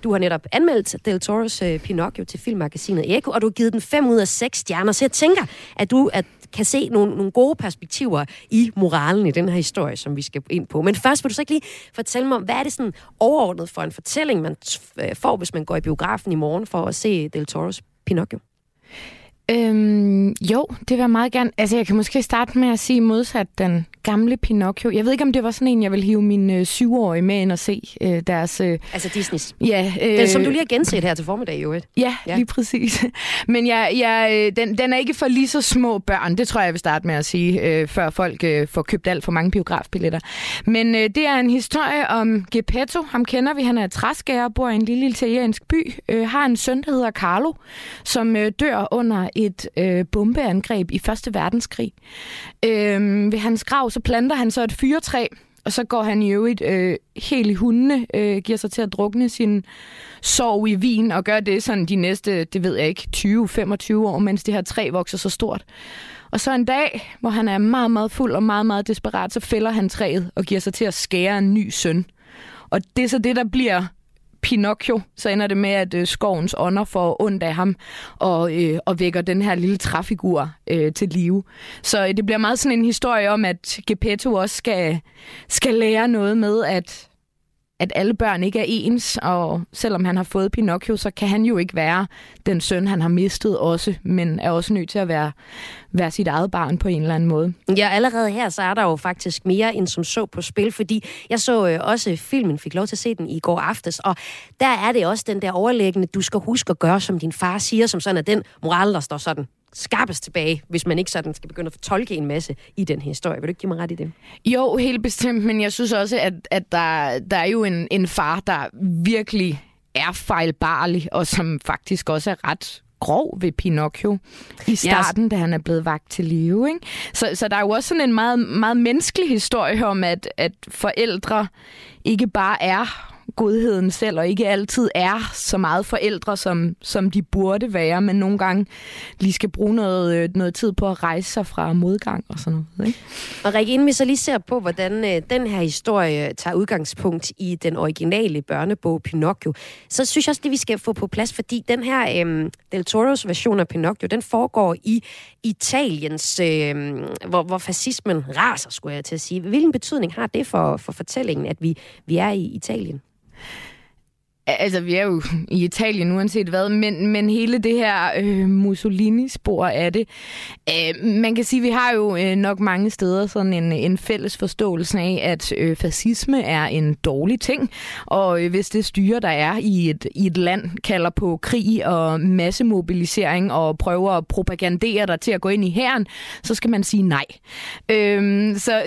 Du har netop anmeldt del Toros Pinocchio til filmmagasinet Eko, og du har givet den 5 ud af 6 stjerner, så jeg tænker, at du kan se nogle gode perspektiver i moralen i den her historie, som vi skal ind på. Men først vil du så ikke lige fortælle mig, hvad er det sådan overordnet for en fortælling, man får, hvis man går i biografen i morgen for at se del Toros Pinocchio? Jo, det vil jeg meget gerne. Altså, jeg kan måske starte med at sige modsat den gamle Pinocchio. Jeg ved ikke, om det var sådan en, jeg ville hive min 7-årige med ind og se deres... altså Disneys. Ja. Den, som du lige har genset her til formiddag, jo. Ja, lige præcis. Men den er ikke for lige så små børn. Det tror jeg, jeg vil starte med at sige, før folk får købt alt for mange biografbilletter. Men det er en historie om Geppetto. Ham kender vi. Han er træskærer, bor i en lille italiensk by. Har en søn, der hedder Carlo, som dør under et bombeangreb i 1. verdenskrig. Ved hans grav, så planter han så et fyrretræ, og så går han i øvrigt helt i hundene, giver sig til at drukne sin sorg i vin, og gør det sådan de næste, det ved jeg ikke, 20-25 år, mens det her træ vokser så stort. Og så en dag, hvor han er meget, meget fuld og meget, meget desperat, så fælder han træet og giver sig til at skære en ny søn. Og det er så det, der bliver Pinocchio. Så ender det med, at skovens ånder får ondt af ham og vækker den her lille træfigur til live. Så det bliver meget sådan en historie om, at Geppetto også skal lære noget med, at alle børn ikke er ens, og selvom han har fået Pinocchio, så kan han jo ikke være den søn, han har mistet også, men er også nødt til at være sit eget barn på en eller anden måde. Ja, allerede her, så er der jo faktisk mere end som så på spil, fordi jeg så også filmen, fik lov til at se den i går aftes, og der er det også den der overlæggende, du skal huske at gøre, som din far siger, som sådan er den moral, der står sådan skarpest tilbage, hvis man ikke sådan skal begynde at fortolke en masse i den her historie. Vil du ikke give mig ret i det? Jo, helt bestemt, men jeg synes også, at der er jo en far, der virkelig er fejlbarlig, og som faktisk også er ret grov ved Pinocchio i starten, da han er blevet vakt til live, ikke? Så der er jo også sådan en meget, meget menneskelig historie om, at forældre ikke bare er godheden selv, og ikke altid er så meget forældre, som de burde være, men nogle gange lige skal bruge noget tid på at rejse sig fra modgang og sådan noget. Ikke? Og Rikke, inden vi så lige ser på, hvordan den her historie tager udgangspunkt i den originale børnebog Pinocchio, så synes jeg også, det vi skal få på plads, fordi den her del Toros version af Pinocchio, den foregår i Italiens, hvor fascismen raser, skulle jeg til at sige. Hvilken betydning har det for fortællingen, at vi er i Italien? Altså, vi er jo i Italien uanset hvad, men hele det her Mussolini-spor af det. Man kan sige, at vi har jo nok mange steder sådan en fælles forståelse af, at fascisme er en dårlig ting. Og hvis det styre, der er i et land, kalder på krig og massemobilisering og prøver at propagandere dig til at gå ind i hæren, så skal man sige nej.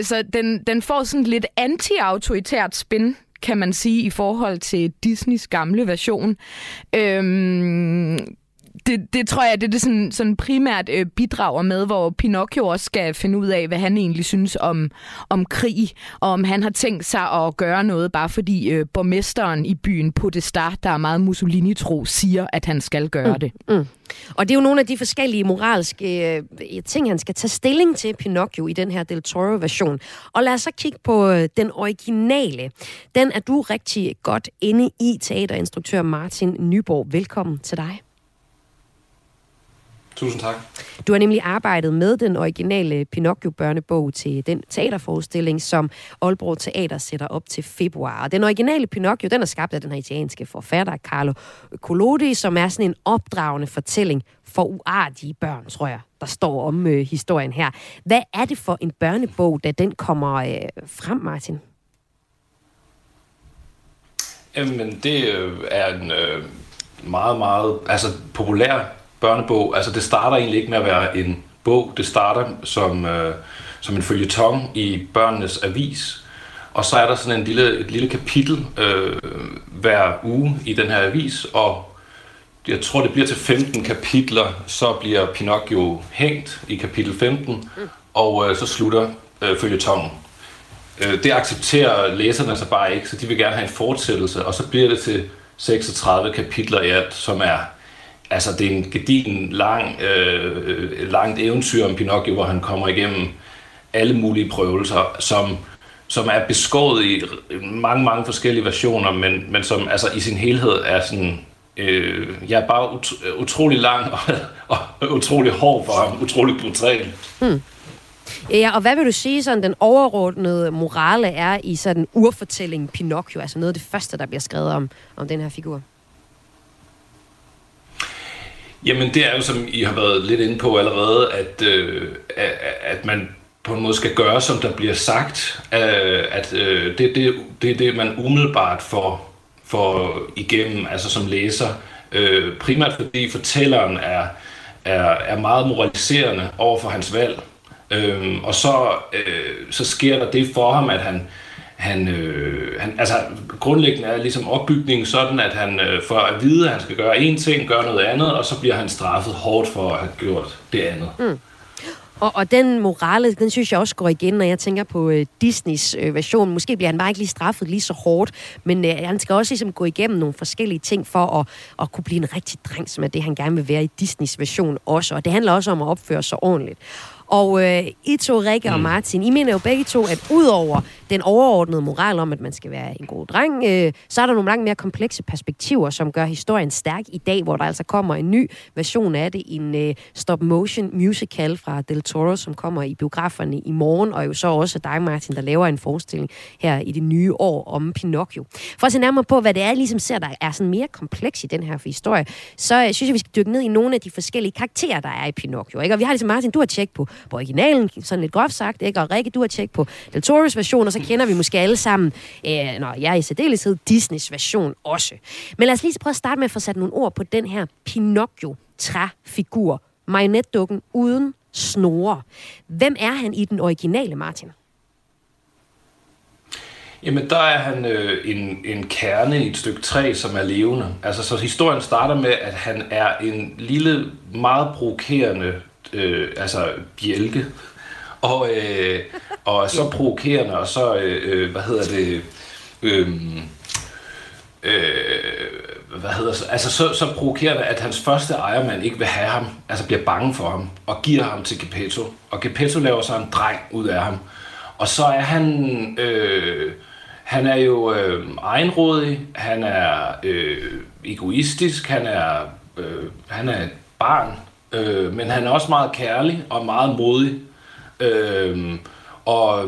Så den får sådan lidt anti-autoritært spin, kan man sige, i forhold til Disneys gamle version. Det tror jeg, det sådan primært bidrager med, hvor Pinocchio også skal finde ud af, hvad han egentlig synes om krig, og om han har tænkt sig at gøre noget, bare fordi borgmesteren i byen Podesta, der er meget Mussolini-tro, siger, at han skal gøre det. Mm. Og det er jo nogle af de forskellige moralske ting, han skal tage stilling til Pinocchio i den her Del Toro-version. Og lad os så kigge på den originale. Den er du rigtig godt inde i, teaterinstruktør Martin Nyborg. Velkommen til dig. Tusind tak. Du har nemlig arbejdet med den originale Pinocchio-børnebog til den teaterforestilling, som Aalborg Teater sætter op til februar. Den originale Pinocchio, den er skabt af den her italienske forfatter, Carlo Collodi, som er sådan en opdragende fortælling for uartige børn, tror jeg, der står om historien her. Hvad er det for en børnebog, da den kommer frem, Martin? Jamen, det er en meget, meget populær børnebog. Altså, det starter egentlig ikke med at være en bog. Det starter som en føljeton i børnenes avis. Og så er der sådan et lille kapitel hver uge i den her avis. Og jeg tror, det bliver til 15 kapitler. Så bliver Pinocchio hængt i kapitel 15. Og så slutter føljetonen. Det accepterer læserne så bare ikke, så de vil gerne have en fortsættelse. Og så bliver det til 36 kapitler i alt, som er... Altså, det er en gedigen langt eventyr om Pinocchio, hvor han kommer igennem alle mulige prøvelser, som er beskåret i mange, mange forskellige versioner, men som altså i sin helhed er sådan... bare utrolig lang og utrolig hård for ham, utrolig brutal. Mm. Ja, og hvad vil du sige, sådan den overordnede morale er i sådan urfortællingen Pinocchio, altså noget af det første, der bliver skrevet om den her figur? Jamen, det er jo, som I har været lidt inde på allerede, at man på en måde skal gøre, som der bliver sagt. Det er det, man umiddelbart får igennem, altså som læser. Primært fordi fortælleren er meget moraliserende over for hans valg. Og så sker der det for ham, at han grundlæggende er ligesom opbygningen sådan, at han for at vide, at han skal gøre én ting, gøre noget andet, og så bliver han straffet hårdt for at have gjort det andet. Mm. Og den morale, den synes jeg også går igen, når jeg tænker på Disneys version. Måske bliver han bare ikke lige straffet lige så hårdt, men han skal også ligesom gå igennem nogle forskellige ting for at kunne blive en rigtig dreng, som er det, han gerne vil være i Disneys version også. Og det handler også om at opføre sig ordentligt. Og I to, Rikke og Martin, I mener jo begge to, at udover den overordnede moral om, at man skal være en god dreng, så er der nogle langt mere komplekse perspektiver, som gør historien stærk i dag, hvor der altså kommer en ny version af det, en stop-motion musical fra Del Toro, som kommer i biograferne i morgen, og jo så også dig, Martin, der laver en forestilling her i det nye år om Pinocchio. For at se nærmere på, hvad det er, ligesom ser, der er sådan mere kompleks i den her historie, så synes jeg, vi skal dykke ned i nogle af de forskellige karakterer, der er i Pinocchio. Ikke? Og vi har ligesom, Martin, du har tjekket på originalen, sådan lidt groft sagt, ikke? Og Rikke, du har tjekket på Del Toros version, og så kender vi måske alle sammen, jeg er i særdeleshed, Disneys version også. Men lad os lige prøve at starte med at få sat nogle ord på den her Pinocchio-træfigur, marionetdukken uden snore. Hvem er han i den originale, Martin? Jamen, der er han en kerne i et stykke træ, som er levende. Altså, så historien starter med, at han er en lille, meget provokerende bjælke, og så provokerende, og så, så provokerende, at hans første ejermand ikke vil have ham, altså bliver bange for ham, og giver ham til Geppetto, og Geppetto laver så en dreng ud af ham, og så er han, han er jo egenrådig, han er egoistisk, han er et barn, men han er også meget kærlig og meget modig og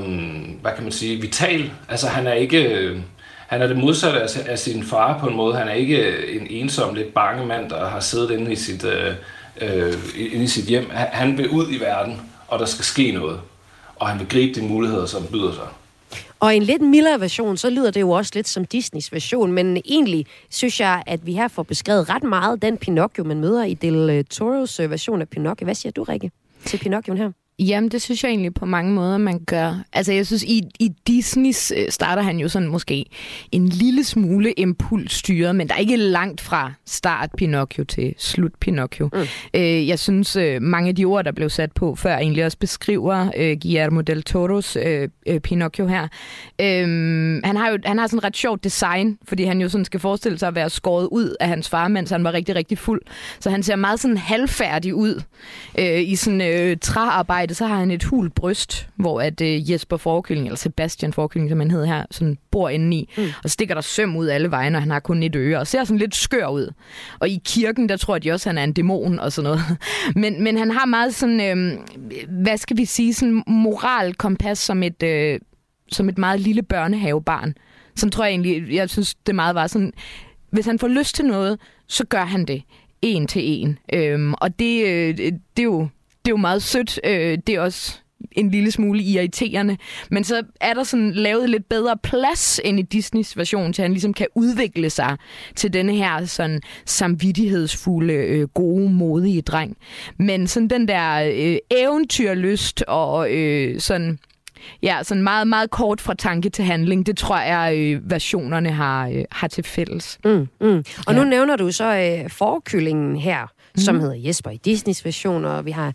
hvad kan man sige, vital. Altså han er ikke Han er det modsatte af sin far på en måde. Han er ikke en ensom, lidt bange mand, der har siddet inde i sit hjem. Han vil ud i verden, og der skal ske noget. Og han vil gribe de muligheder, som byder sig. Og i en lidt mildere version, så lyder det jo også lidt som Disneys version, men egentlig synes jeg, at vi her får beskrevet ret meget den Pinocchio, man møder i Del Toros version af Pinocchio. Hvad siger du, Rikke, til Pinocchioen her? Jamen, det synes jeg egentlig på mange måder, man gør. Altså, jeg synes, i Disney starter han jo sådan måske en lille smule impulsstyret, men der er ikke langt fra start Pinocchio til slut Pinocchio. Mm. Jeg synes, mange af de ord, der blev sat på før, egentlig også beskriver Guillermo del Toros Pinocchio her. Han har sådan ret sjovt design, fordi han jo sådan skal forestille sig at være skåret ud af hans far, mens han var rigtig, rigtig fuld. Så han ser meget sådan halvfærdig ud i sådan træarbejde. Så har han et hult bryst, hvor at Jesper Forkylling, eller Sebastian Forkylling, som han hedder her, sådan bor indeni, og stikker der søm ud alle vejen, og han har kun et øre, og ser sådan lidt skør ud. Og i kirken, der tror de også, han er en dæmon og sådan noget. Men han har meget sådan, hvad skal vi sige, sådan moralkompas som et meget lille børnehavebarn. Sådan tror jeg egentlig, jeg synes, det meget var sådan, hvis han får lyst til noget, så gør han det. En til en. Og det er jo meget sødt. Det er også en lille smule irriterende. Men så er der sådan lavet lidt bedre plads end i Disneys version, så han ligesom kan udvikle sig til denne her sådan samvittighedsfulde, gode, modige dreng. Men sådan den der eventyrlyst og sådan... Ja, sådan meget, meget kort fra tanke til handling, det tror jeg, versionerne har til fælles. Og nu nævner du så forkyllingen her, som hedder Jesper i Disneys version, og vi har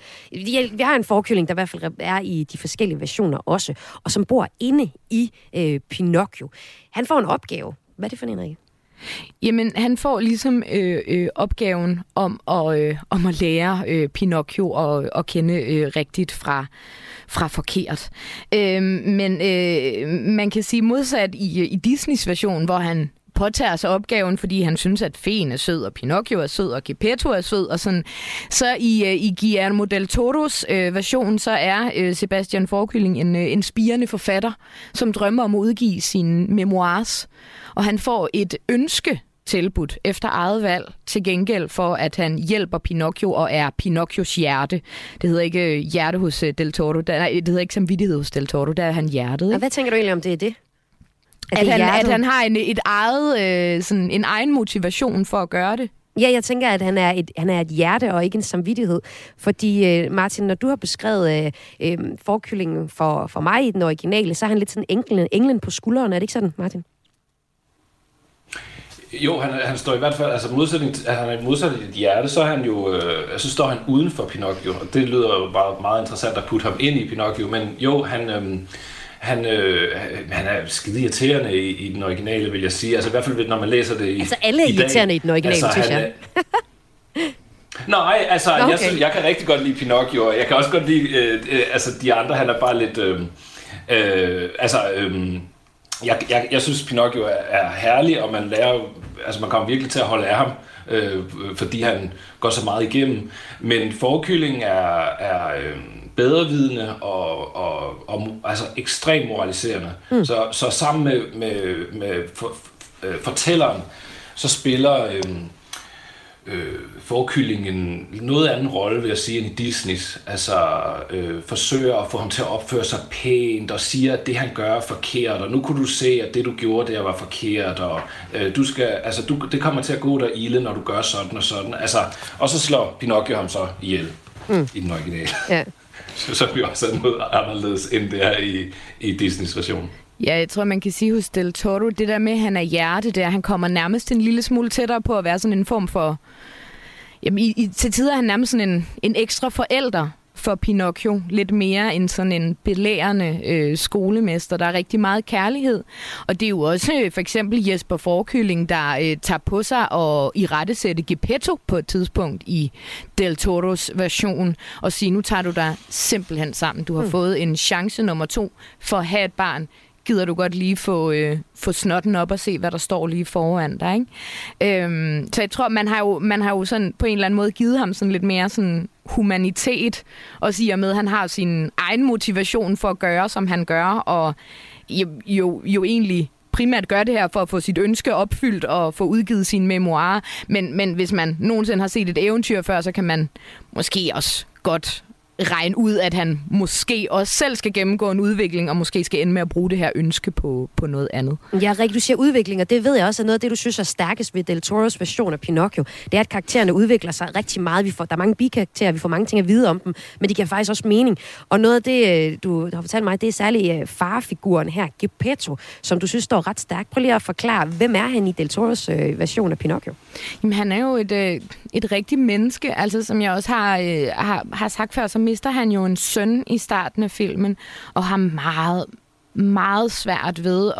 en forkylling, der i hvert fald er i de forskellige versioner også, og som bor inde i Pinocchio. Han får en opgave. Hvad er det for en, Rikke? Jamen, han får ligesom opgaven om at lære Pinocchio at kende rigtigt fra forkert. Men man kan sige modsat i Disneys version, hvor han påtager sig opgaven, fordi han synes, at feen er sød, og Pinocchio er sød, og Geppetto er sød, og sådan. Så i Guillermo del Toros version, så er Sebastian Forkylling en spirende forfatter, som drømmer om at udgive sine memoirs, og han får et ønske tilbudt efter eget valg til gengæld for, at han hjælper Pinocchio og er Pinocchios hjerte. Det hedder ikke hjerte hos Del Toro. Nej, det hedder ikke samvittighed hos Del Toro. Der er han hjertet. Og hvad tænker du egentlig om det? At han har et eget, sådan en egen motivation for at gøre det? Ja, jeg tænker, at han er et hjerte og ikke en samvittighed. Fordi Martin, når du har beskrevet forkyllingen for mig i den originale, så er han lidt sådan englen på skulderen. Er det ikke sådan, Martin? Jo, han står i hvert fald, altså modsat i et hjerte, så er han jo, så står han uden for Pinocchio, og det lyder jo bare meget interessant at putte ham ind i Pinocchio, men jo, han er skide irriterende i den originale, vil jeg sige, altså i hvert fald, når man læser det i dag. Altså alle er irriterende i den originale, altså, synes jeg. Nej, altså, okay. Jeg kan rigtig godt lide Pinocchio, og jeg kan også godt lide, altså de andre, han er bare lidt, Jeg synes, Pinocchio er herlig, og man lærer, altså man kommer virkelig til at holde af ham, fordi han går så meget igennem. Men forkyllingen er bedrevidende og altså ekstremt moraliserende. Så sammen med fortælleren, så spiller forkyllingen noget anden rolle, vil jeg sige, end i Disneys. Altså forsøger at få ham til at opføre sig pænt og siger, at det han gør er forkert, og nu kunne du se, at det du gjorde der var forkert, og det kommer til at gå dig ilde, når du gør sådan og sådan. Altså, og så slår Pinocchio ham så ihjel i den originale. Ja. Så bliver også noget anderledes end det her i Disneys version. Ja, jeg tror, man kan sige hos Del Toro, det der med, at han er hjerte der, han kommer nærmest en lille smule tættere på at være sådan en form for... Jamen, til tider er han nærmest sådan en ekstra forælder for Pinocchio, lidt mere end sådan en belærende skolemester. Der er rigtig meget kærlighed, og det er jo også for eksempel Jesper Forkylling, der tager på sig og irettesætte Geppetto på et tidspunkt i Del Toros version, og siger, nu tager du dig simpelthen sammen. Du har fået en chance nummer 2 for at have et barn. Gider du godt lige få snotten op og se, hvad der står lige foran dig, ikke? Så jeg tror, man har jo sådan på en eller anden måde givet ham sådan lidt mere sådan humanitet, og siger med, at han har sin egen motivation for at gøre, som han gør, og jo egentlig primært gør det her for at få sit ønske opfyldt og få udgivet sine memoarer. Men hvis man nogensinde har set et eventyr før, så kan man måske også godt regne ud, at han måske også selv skal gennemgå en udvikling, og måske skal ende med at bruge det her ønske på noget andet. Ja, Rikke, du siger udvikling, og det ved jeg også er noget af det, du synes er stærkest ved Del Toros version af Pinocchio. Det er, at karaktererne udvikler sig rigtig meget. Der er mange bikarakterer, vi får mange ting at vide om dem, men de giver faktisk også mening. Og noget af det, du har fortalt mig, det er særlig farfiguren her, Geppetto, som du synes står ret stærkt. Prøv lige at forklare, hvem er han i Del Toros version af Pinocchio? Jamen, han er jo et rigtigt menneske, altså som jeg også har sagt før, som mister han jo en søn i starten af filmen, og har meget, meget svært ved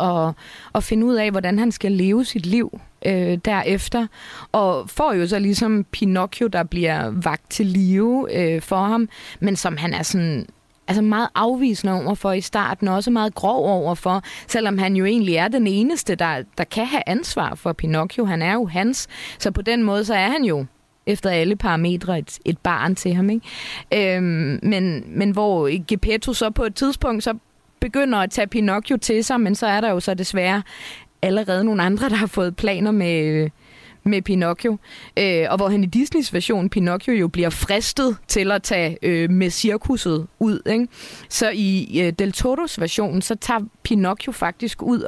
at finde ud af, hvordan han skal leve sit liv derefter. Og får jo så ligesom Pinocchio, der bliver vakt til live for ham, men som han er sådan altså meget afvisende overfor i starten, og også meget grov overfor, selvom han jo egentlig er den eneste, der kan have ansvar for Pinocchio. Han er jo hans, så på den måde så er han jo efter alle parametre et barn til ham, ikke? Men hvor Geppetto så på et tidspunkt så begynder at tage Pinocchio til sig, men så er der jo så desværre allerede nogle andre, der har fået planer med Pinocchio. Og hvor han i Disneys version, Pinocchio, jo bliver fristet til at tage med cirkuset ud, ikke? Så i Del Toros version, så tager Pinocchio faktisk ud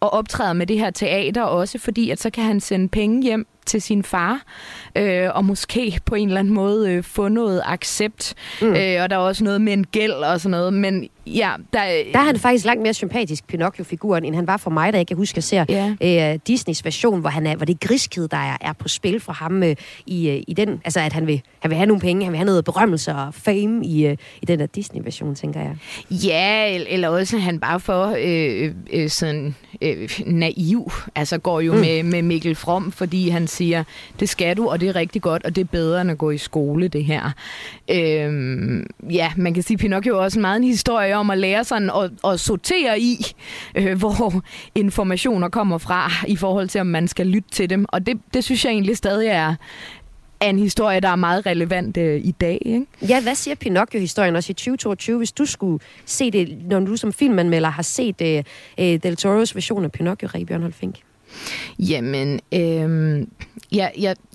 og optræder med det her teater også, fordi at så kan han sende penge hjem til sin far, og måske på en eller anden måde få noget accept. Og der er også noget med en gæld og sådan noget, men ja. Der er han faktisk langt mere sympatisk, Pinocchio-figuren, end han var for mig, da jeg kan huske at se Disneys version, hvor det griskhed, der er på spil for ham i den. Altså, at han vil have nogle penge, han vil have noget berømmelse og fame i den der Disney-version, tænker jeg. Ja, eller også han bare for sådan naiv. Altså, går jo med Mikkel From, fordi han siger, det skal du, og det er rigtig godt, og det er bedre end at gå i skole, det her. Ja, man kan sige, at Pinocchio er også meget en historie om at lære sådan og sortere i, hvor informationer kommer fra, i forhold til, om man skal lytte til dem. Og det synes jeg egentlig stadig er en historie, der er meget relevant i dag, ikke? Ja, hvad siger Pinocchio-historien også i 2022, hvis du skulle se det, når du som filmanmelder har set Del Toros version af Pinocchio, Rikke Bjørnholt Fink? Jamen,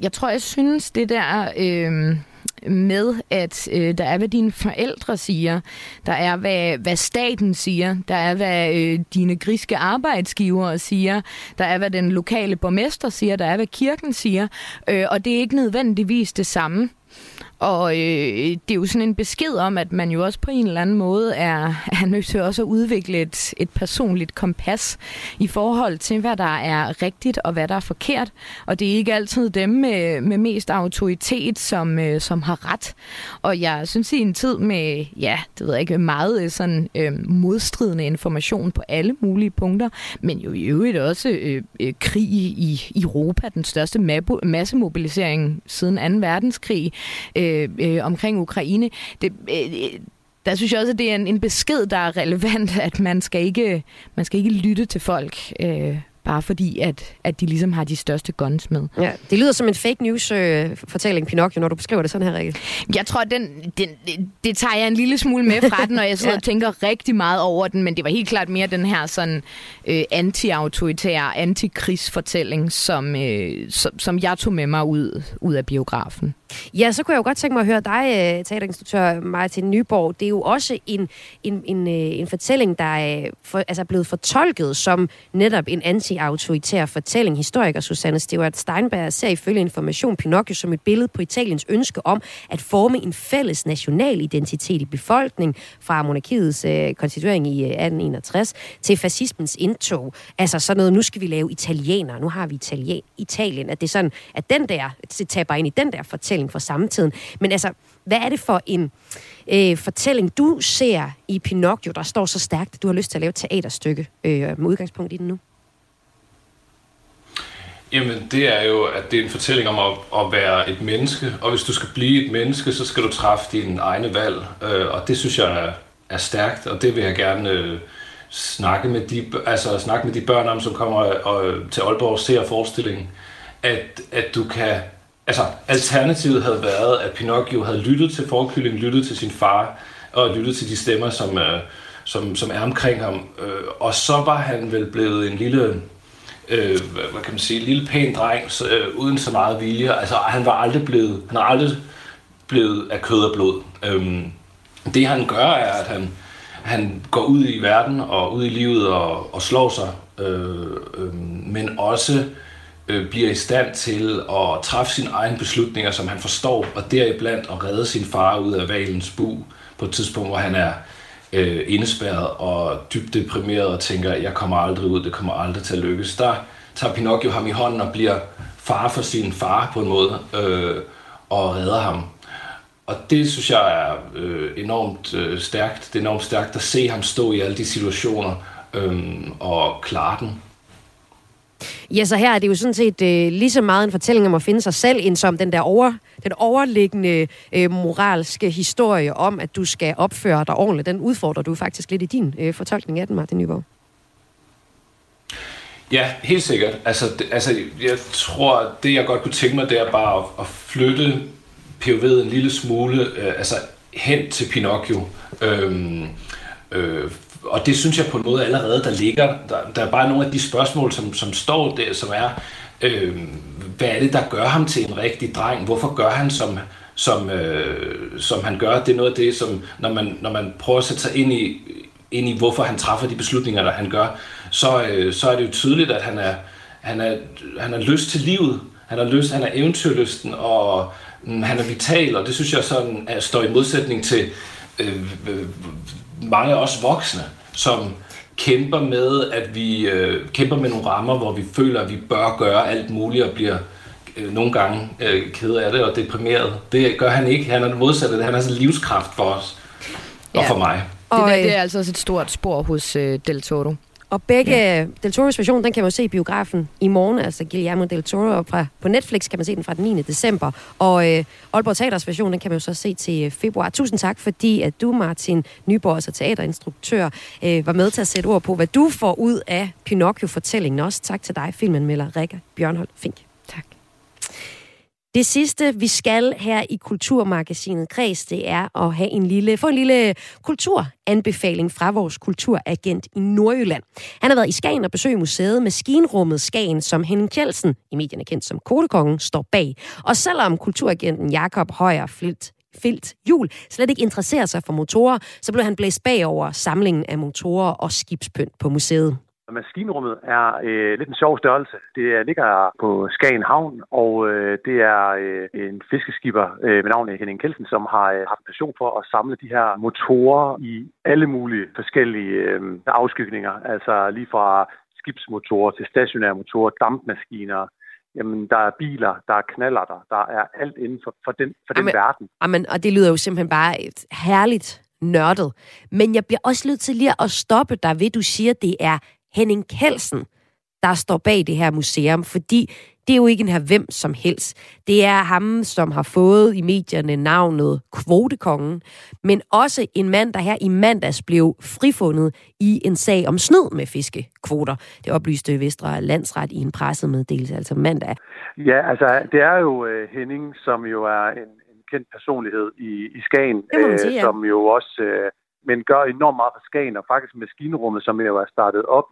jeg tror, jeg synes det der med, at der er, hvad dine forældre siger, der er, hvad staten siger, der er, hvad dine griske arbejdsgivere siger, der er, hvad den lokale borgmester siger, der er, hvad kirken siger, og det er ikke nødvendigvis det samme. Og det er jo sådan en besked om, at man jo også på en eller anden måde er nødt til også at udvikle et personligt kompas i forhold til, hvad der er rigtigt og hvad der er forkert. Og det er ikke altid dem med mest autoritet, som har ret. Og jeg synes, i en tid med, ja, det ved jeg ikke, meget sådan modstridende information på alle mulige punkter, men jo i øvrigt også krig i Europa, den største massemobilisering siden 2. verdenskrig, omkring Ukraine. Der synes jeg også, at det er en besked, der er relevant, at man skal ikke lytte til folk, bare fordi, at de ligesom har de største guns med. Ja, det lyder som en fake news-fortælling, Pinocchio, når du beskriver det sådan her, Rikke. Jeg tror, det tager jeg en lille smule med fra den, og jeg sidder og tænker rigtig meget over den, men det var helt klart mere den her sådan anti-autoritære, antikrigsfortælling, som jeg tog med mig ud af biografen. Ja, så kunne jeg jo godt tænke mig at høre dig, teaterinstruktør Martin Nyborg. Det er jo også en fortælling, der er blevet fortolket som netop en anti-autoritær fortælling. Historiker Susanne Stewart Steinberg ser ifølge Information Pinocchio som et billede på Italiens ønske om at forme en fælles national identitet i befolkningen fra monarkiets konstituering i 1861 til fascismens indtog. Altså sådan noget, nu skal vi lave italienere, nu har vi Italien. At det er sådan, at den der taber ind i den der fortælling fra samtiden. Men altså, hvad er det for en fortælling, du ser i Pinocchio, der står så stærkt, at du har lyst til at lave et teaterstykke med udgangspunkt i den nu? Jamen, det er jo, at det er en fortælling om at være et menneske, og hvis du skal blive et menneske, så skal du træffe dine egne valg, og det synes jeg er stærkt, og det vil jeg gerne snakke med de børn om, som kommer til Aalborg og ser forestillingen, at du kan. Altså, alternativet havde været, at Pinocchio havde lyttet til Forkylling, lyttet til sin far, og lyttet til de stemmer, som som er omkring ham. Og så var han vel blevet en lille, hvad kan man sige, en lille pæn dreng, uden så meget vilje. Altså han er aldrig blevet af kød og blod. Det han gør er, at han går ud i verden og ud i livet og slår sig, men også bliver i stand til at træffe sine egne beslutninger, som han forstår, og deriblandt at redde sin far ud af hvalens bug på et tidspunkt, hvor han er indespærret og dybt deprimeret og tænker, jeg kommer aldrig ud, det kommer aldrig til at lykkes. Der tager Pinocchio ham i hånden og bliver far for sin far på en måde, og redder ham. Og det synes jeg er enormt stærkt. Det er enormt stærkt at se ham stå i alle de situationer og klare den. Ja, så her er det jo sådan set lige så meget en fortælling om at finde sig selv, end som den der overliggende moralske historie om, at du skal opføre dig ordentligt. Den udfordrer du faktisk lidt i din fortolkning af den, Martin Nyborg. Ja, helt sikkert. Altså, jeg tror, at det jeg godt kunne tænke mig, det er bare at flytte POV'et en lille smule hen til Pinocchio. Og det synes jeg på en måde allerede, der ligger. Der er bare nogle af de spørgsmål, som står der, som er, hvad er det, der gør ham til en rigtig dreng? Hvorfor gør han, som han gør? Det er noget af det, som når man prøver at sætte sig ind i hvorfor han træffer de beslutninger, der han gør, så er det jo tydeligt, at han har lyst til livet. Han har eventyrlysten, og han er vital, og det synes jeg sådan står i modsætning til mange af os voksne, som kæmper med, at vi kæmper med nogle rammer, hvor vi føler, at vi bør gøre alt muligt, og bliver nogle gange ked af det og deprimeret. Det gør han ikke. Han er det modsatte. Han er sådan en livskraft for os og for mig. Og det er altså også et stort spor hos Del Toro. Og begge Del Toros version, den kan man se i biografen i morgen, altså Guillermo del Toro, og på Netflix kan man se den fra den 9. december. Og Aalborg Teaters version, den kan man jo så se til februar. Tusind tak, fordi at du, Martin Nyborg, altså teaterinstruktør, var med til at sætte ord på, hvad du får ud af Pinocchio-fortællingen. Også tak til dig, filmanmelder Rikke Bjørnholt Fink. Tak. Det sidste, vi skal her i Kulturmagasinet Kres, det er at have få en lille kulturanbefaling fra vores kulturagent i Nordjylland. Han har været i Skagen og besøgt museet Maskinrummet Skagen, som Henning Kjelsen, i medierne kendt som Kodekongen, står bag. Og selvom kulturagenten Jakob Højer Filt Jul slet ikke interesserer sig for motorer, så blev han blæst bagover samlingen af motorer og skibspynt på museet. Maskinrummet er lidt en sjov størrelse. Det ligger på Skagen Havn, og det er en fiskeskipper med navn Henning Kjelsen, som har haft passion for at samle de her motorer i alle mulige forskellige afskygninger. Altså lige fra skibsmotorer til stationære motorer, dampmaskiner. Jamen, der er biler, der er knallerter, der er alt inden for den verden. Amen, og det lyder jo simpelthen bare herligt nørdet. Men jeg bliver også nødt til lige at stoppe dig ved, du siger, det er Henning Kjelsen, der står bag det her museum, fordi det er jo ikke en her hvem som helst. Det er ham, som har fået i medierne navnet Kvotekongen, men også en mand, der her i mandags blev frifundet i en sag om snyd med fiskekvoter. Det oplyste Vestre Landsret i en pressemeddelelse, altså mandag. Ja, altså det er jo Henning, som jo er en kendt personlighed i Skagen, sige, ja. Som jo også... men gør enormt meget for Skagen, og faktisk Maskinrummet, som jo er startet op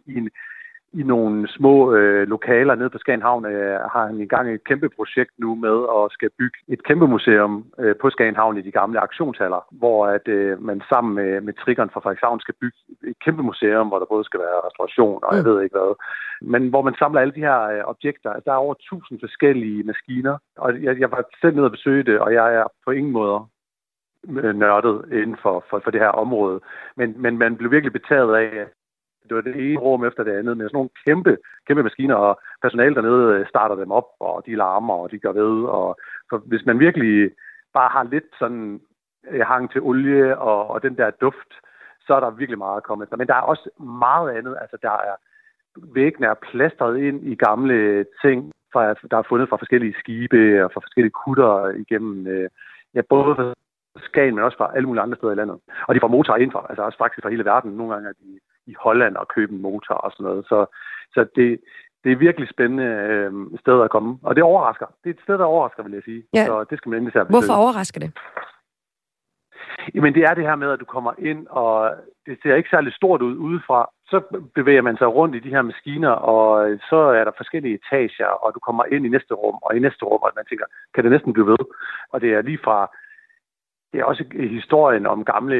i nogle små lokaler nede på Skagen Havn, har han i gang et kæmpe projekt nu med at skal bygge et kæmpe museum på Skagen Havn i de gamle auktionshaller, hvor at man sammen med triggeren fra Frederikshavn skal bygge et kæmpe museum, hvor der både skal være restauration og jeg ved ikke hvad, men hvor man samler alle de her objekter. Altså, der er over 1000 forskellige maskiner, og jeg var selv nede og besøge det, og jeg er på ingen måder nørdet inden for det her område. Men man blev virkelig betaget af, at det var det ene rum efter det andet, med sådan nogle kæmpe, kæmpe maskiner, og personalet dernede starter dem op, og de larmer, og de gør ved. Og hvis man virkelig bare har lidt sådan hang til olie og den der duft, så er der virkelig meget at komme efter. Men der er også meget andet. Altså, der er væggene er plastret ind i gamle ting, der er fundet fra forskellige skibe og fra forskellige kutter igennem, både for Skagen, men også fra alle mulige andre steder i landet. Og de får motorer indfra, altså også faktisk fra hele verden. Nogle gange er de i Holland og køber en motor og sådan noget. Så det er virkelig spændende sted at komme. Og det overrasker. Det er et sted, der overrasker, vil jeg sige. Ja. Så det skal man endelig se. Hvorfor overrasker det? Jamen det er det her med, at du kommer ind, og det ser ikke særlig stort ud udefra. Så bevæger man sig rundt i de her maskiner, og så er der forskellige etager, og du kommer ind i næste rum, og i næste rum, og man tænker, kan det næsten blive ved? Og det er lige fra... Det er også historien om gamle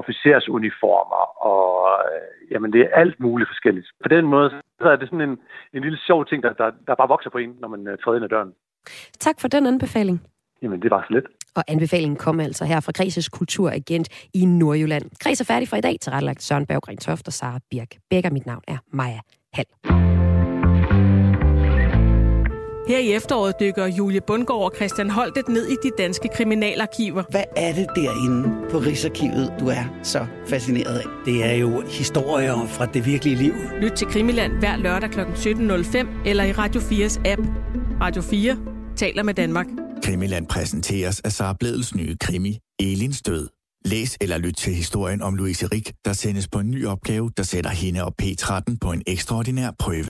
officersuniformer, og jamen, det er alt muligt forskelligt. På den måde så er det sådan en lille sjov ting, der bare vokser på en, når man træder ind ad døren. Tak for den anbefaling. Jamen, det var så lidt. Og anbefalingen kom altså her fra Kres' kulturagent i Nordjylland. Kres er færdig for i dag, tilrettelagt Søren Berggren Toft og Sara Birk Becker. Mit navn er Maja Hall. Her i efteråret dykker Julie Bundgaard og Christian Holtet ned i de danske kriminalarkiver. Hvad er det derinde på Rigsarkivet, du er så fascineret af? Det er jo historier fra det virkelige liv. Lyt til Krimiland hver lørdag kl. 17.05 eller i Radio 4's app. Radio 4 taler med Danmark. Krimiland præsenteres af Sara Bledels nye krimi, Elins død. Læs eller lyt til historien om Louise Rick, der sendes på en ny opgave, der sætter hende og P13 på en ekstraordinær prøve.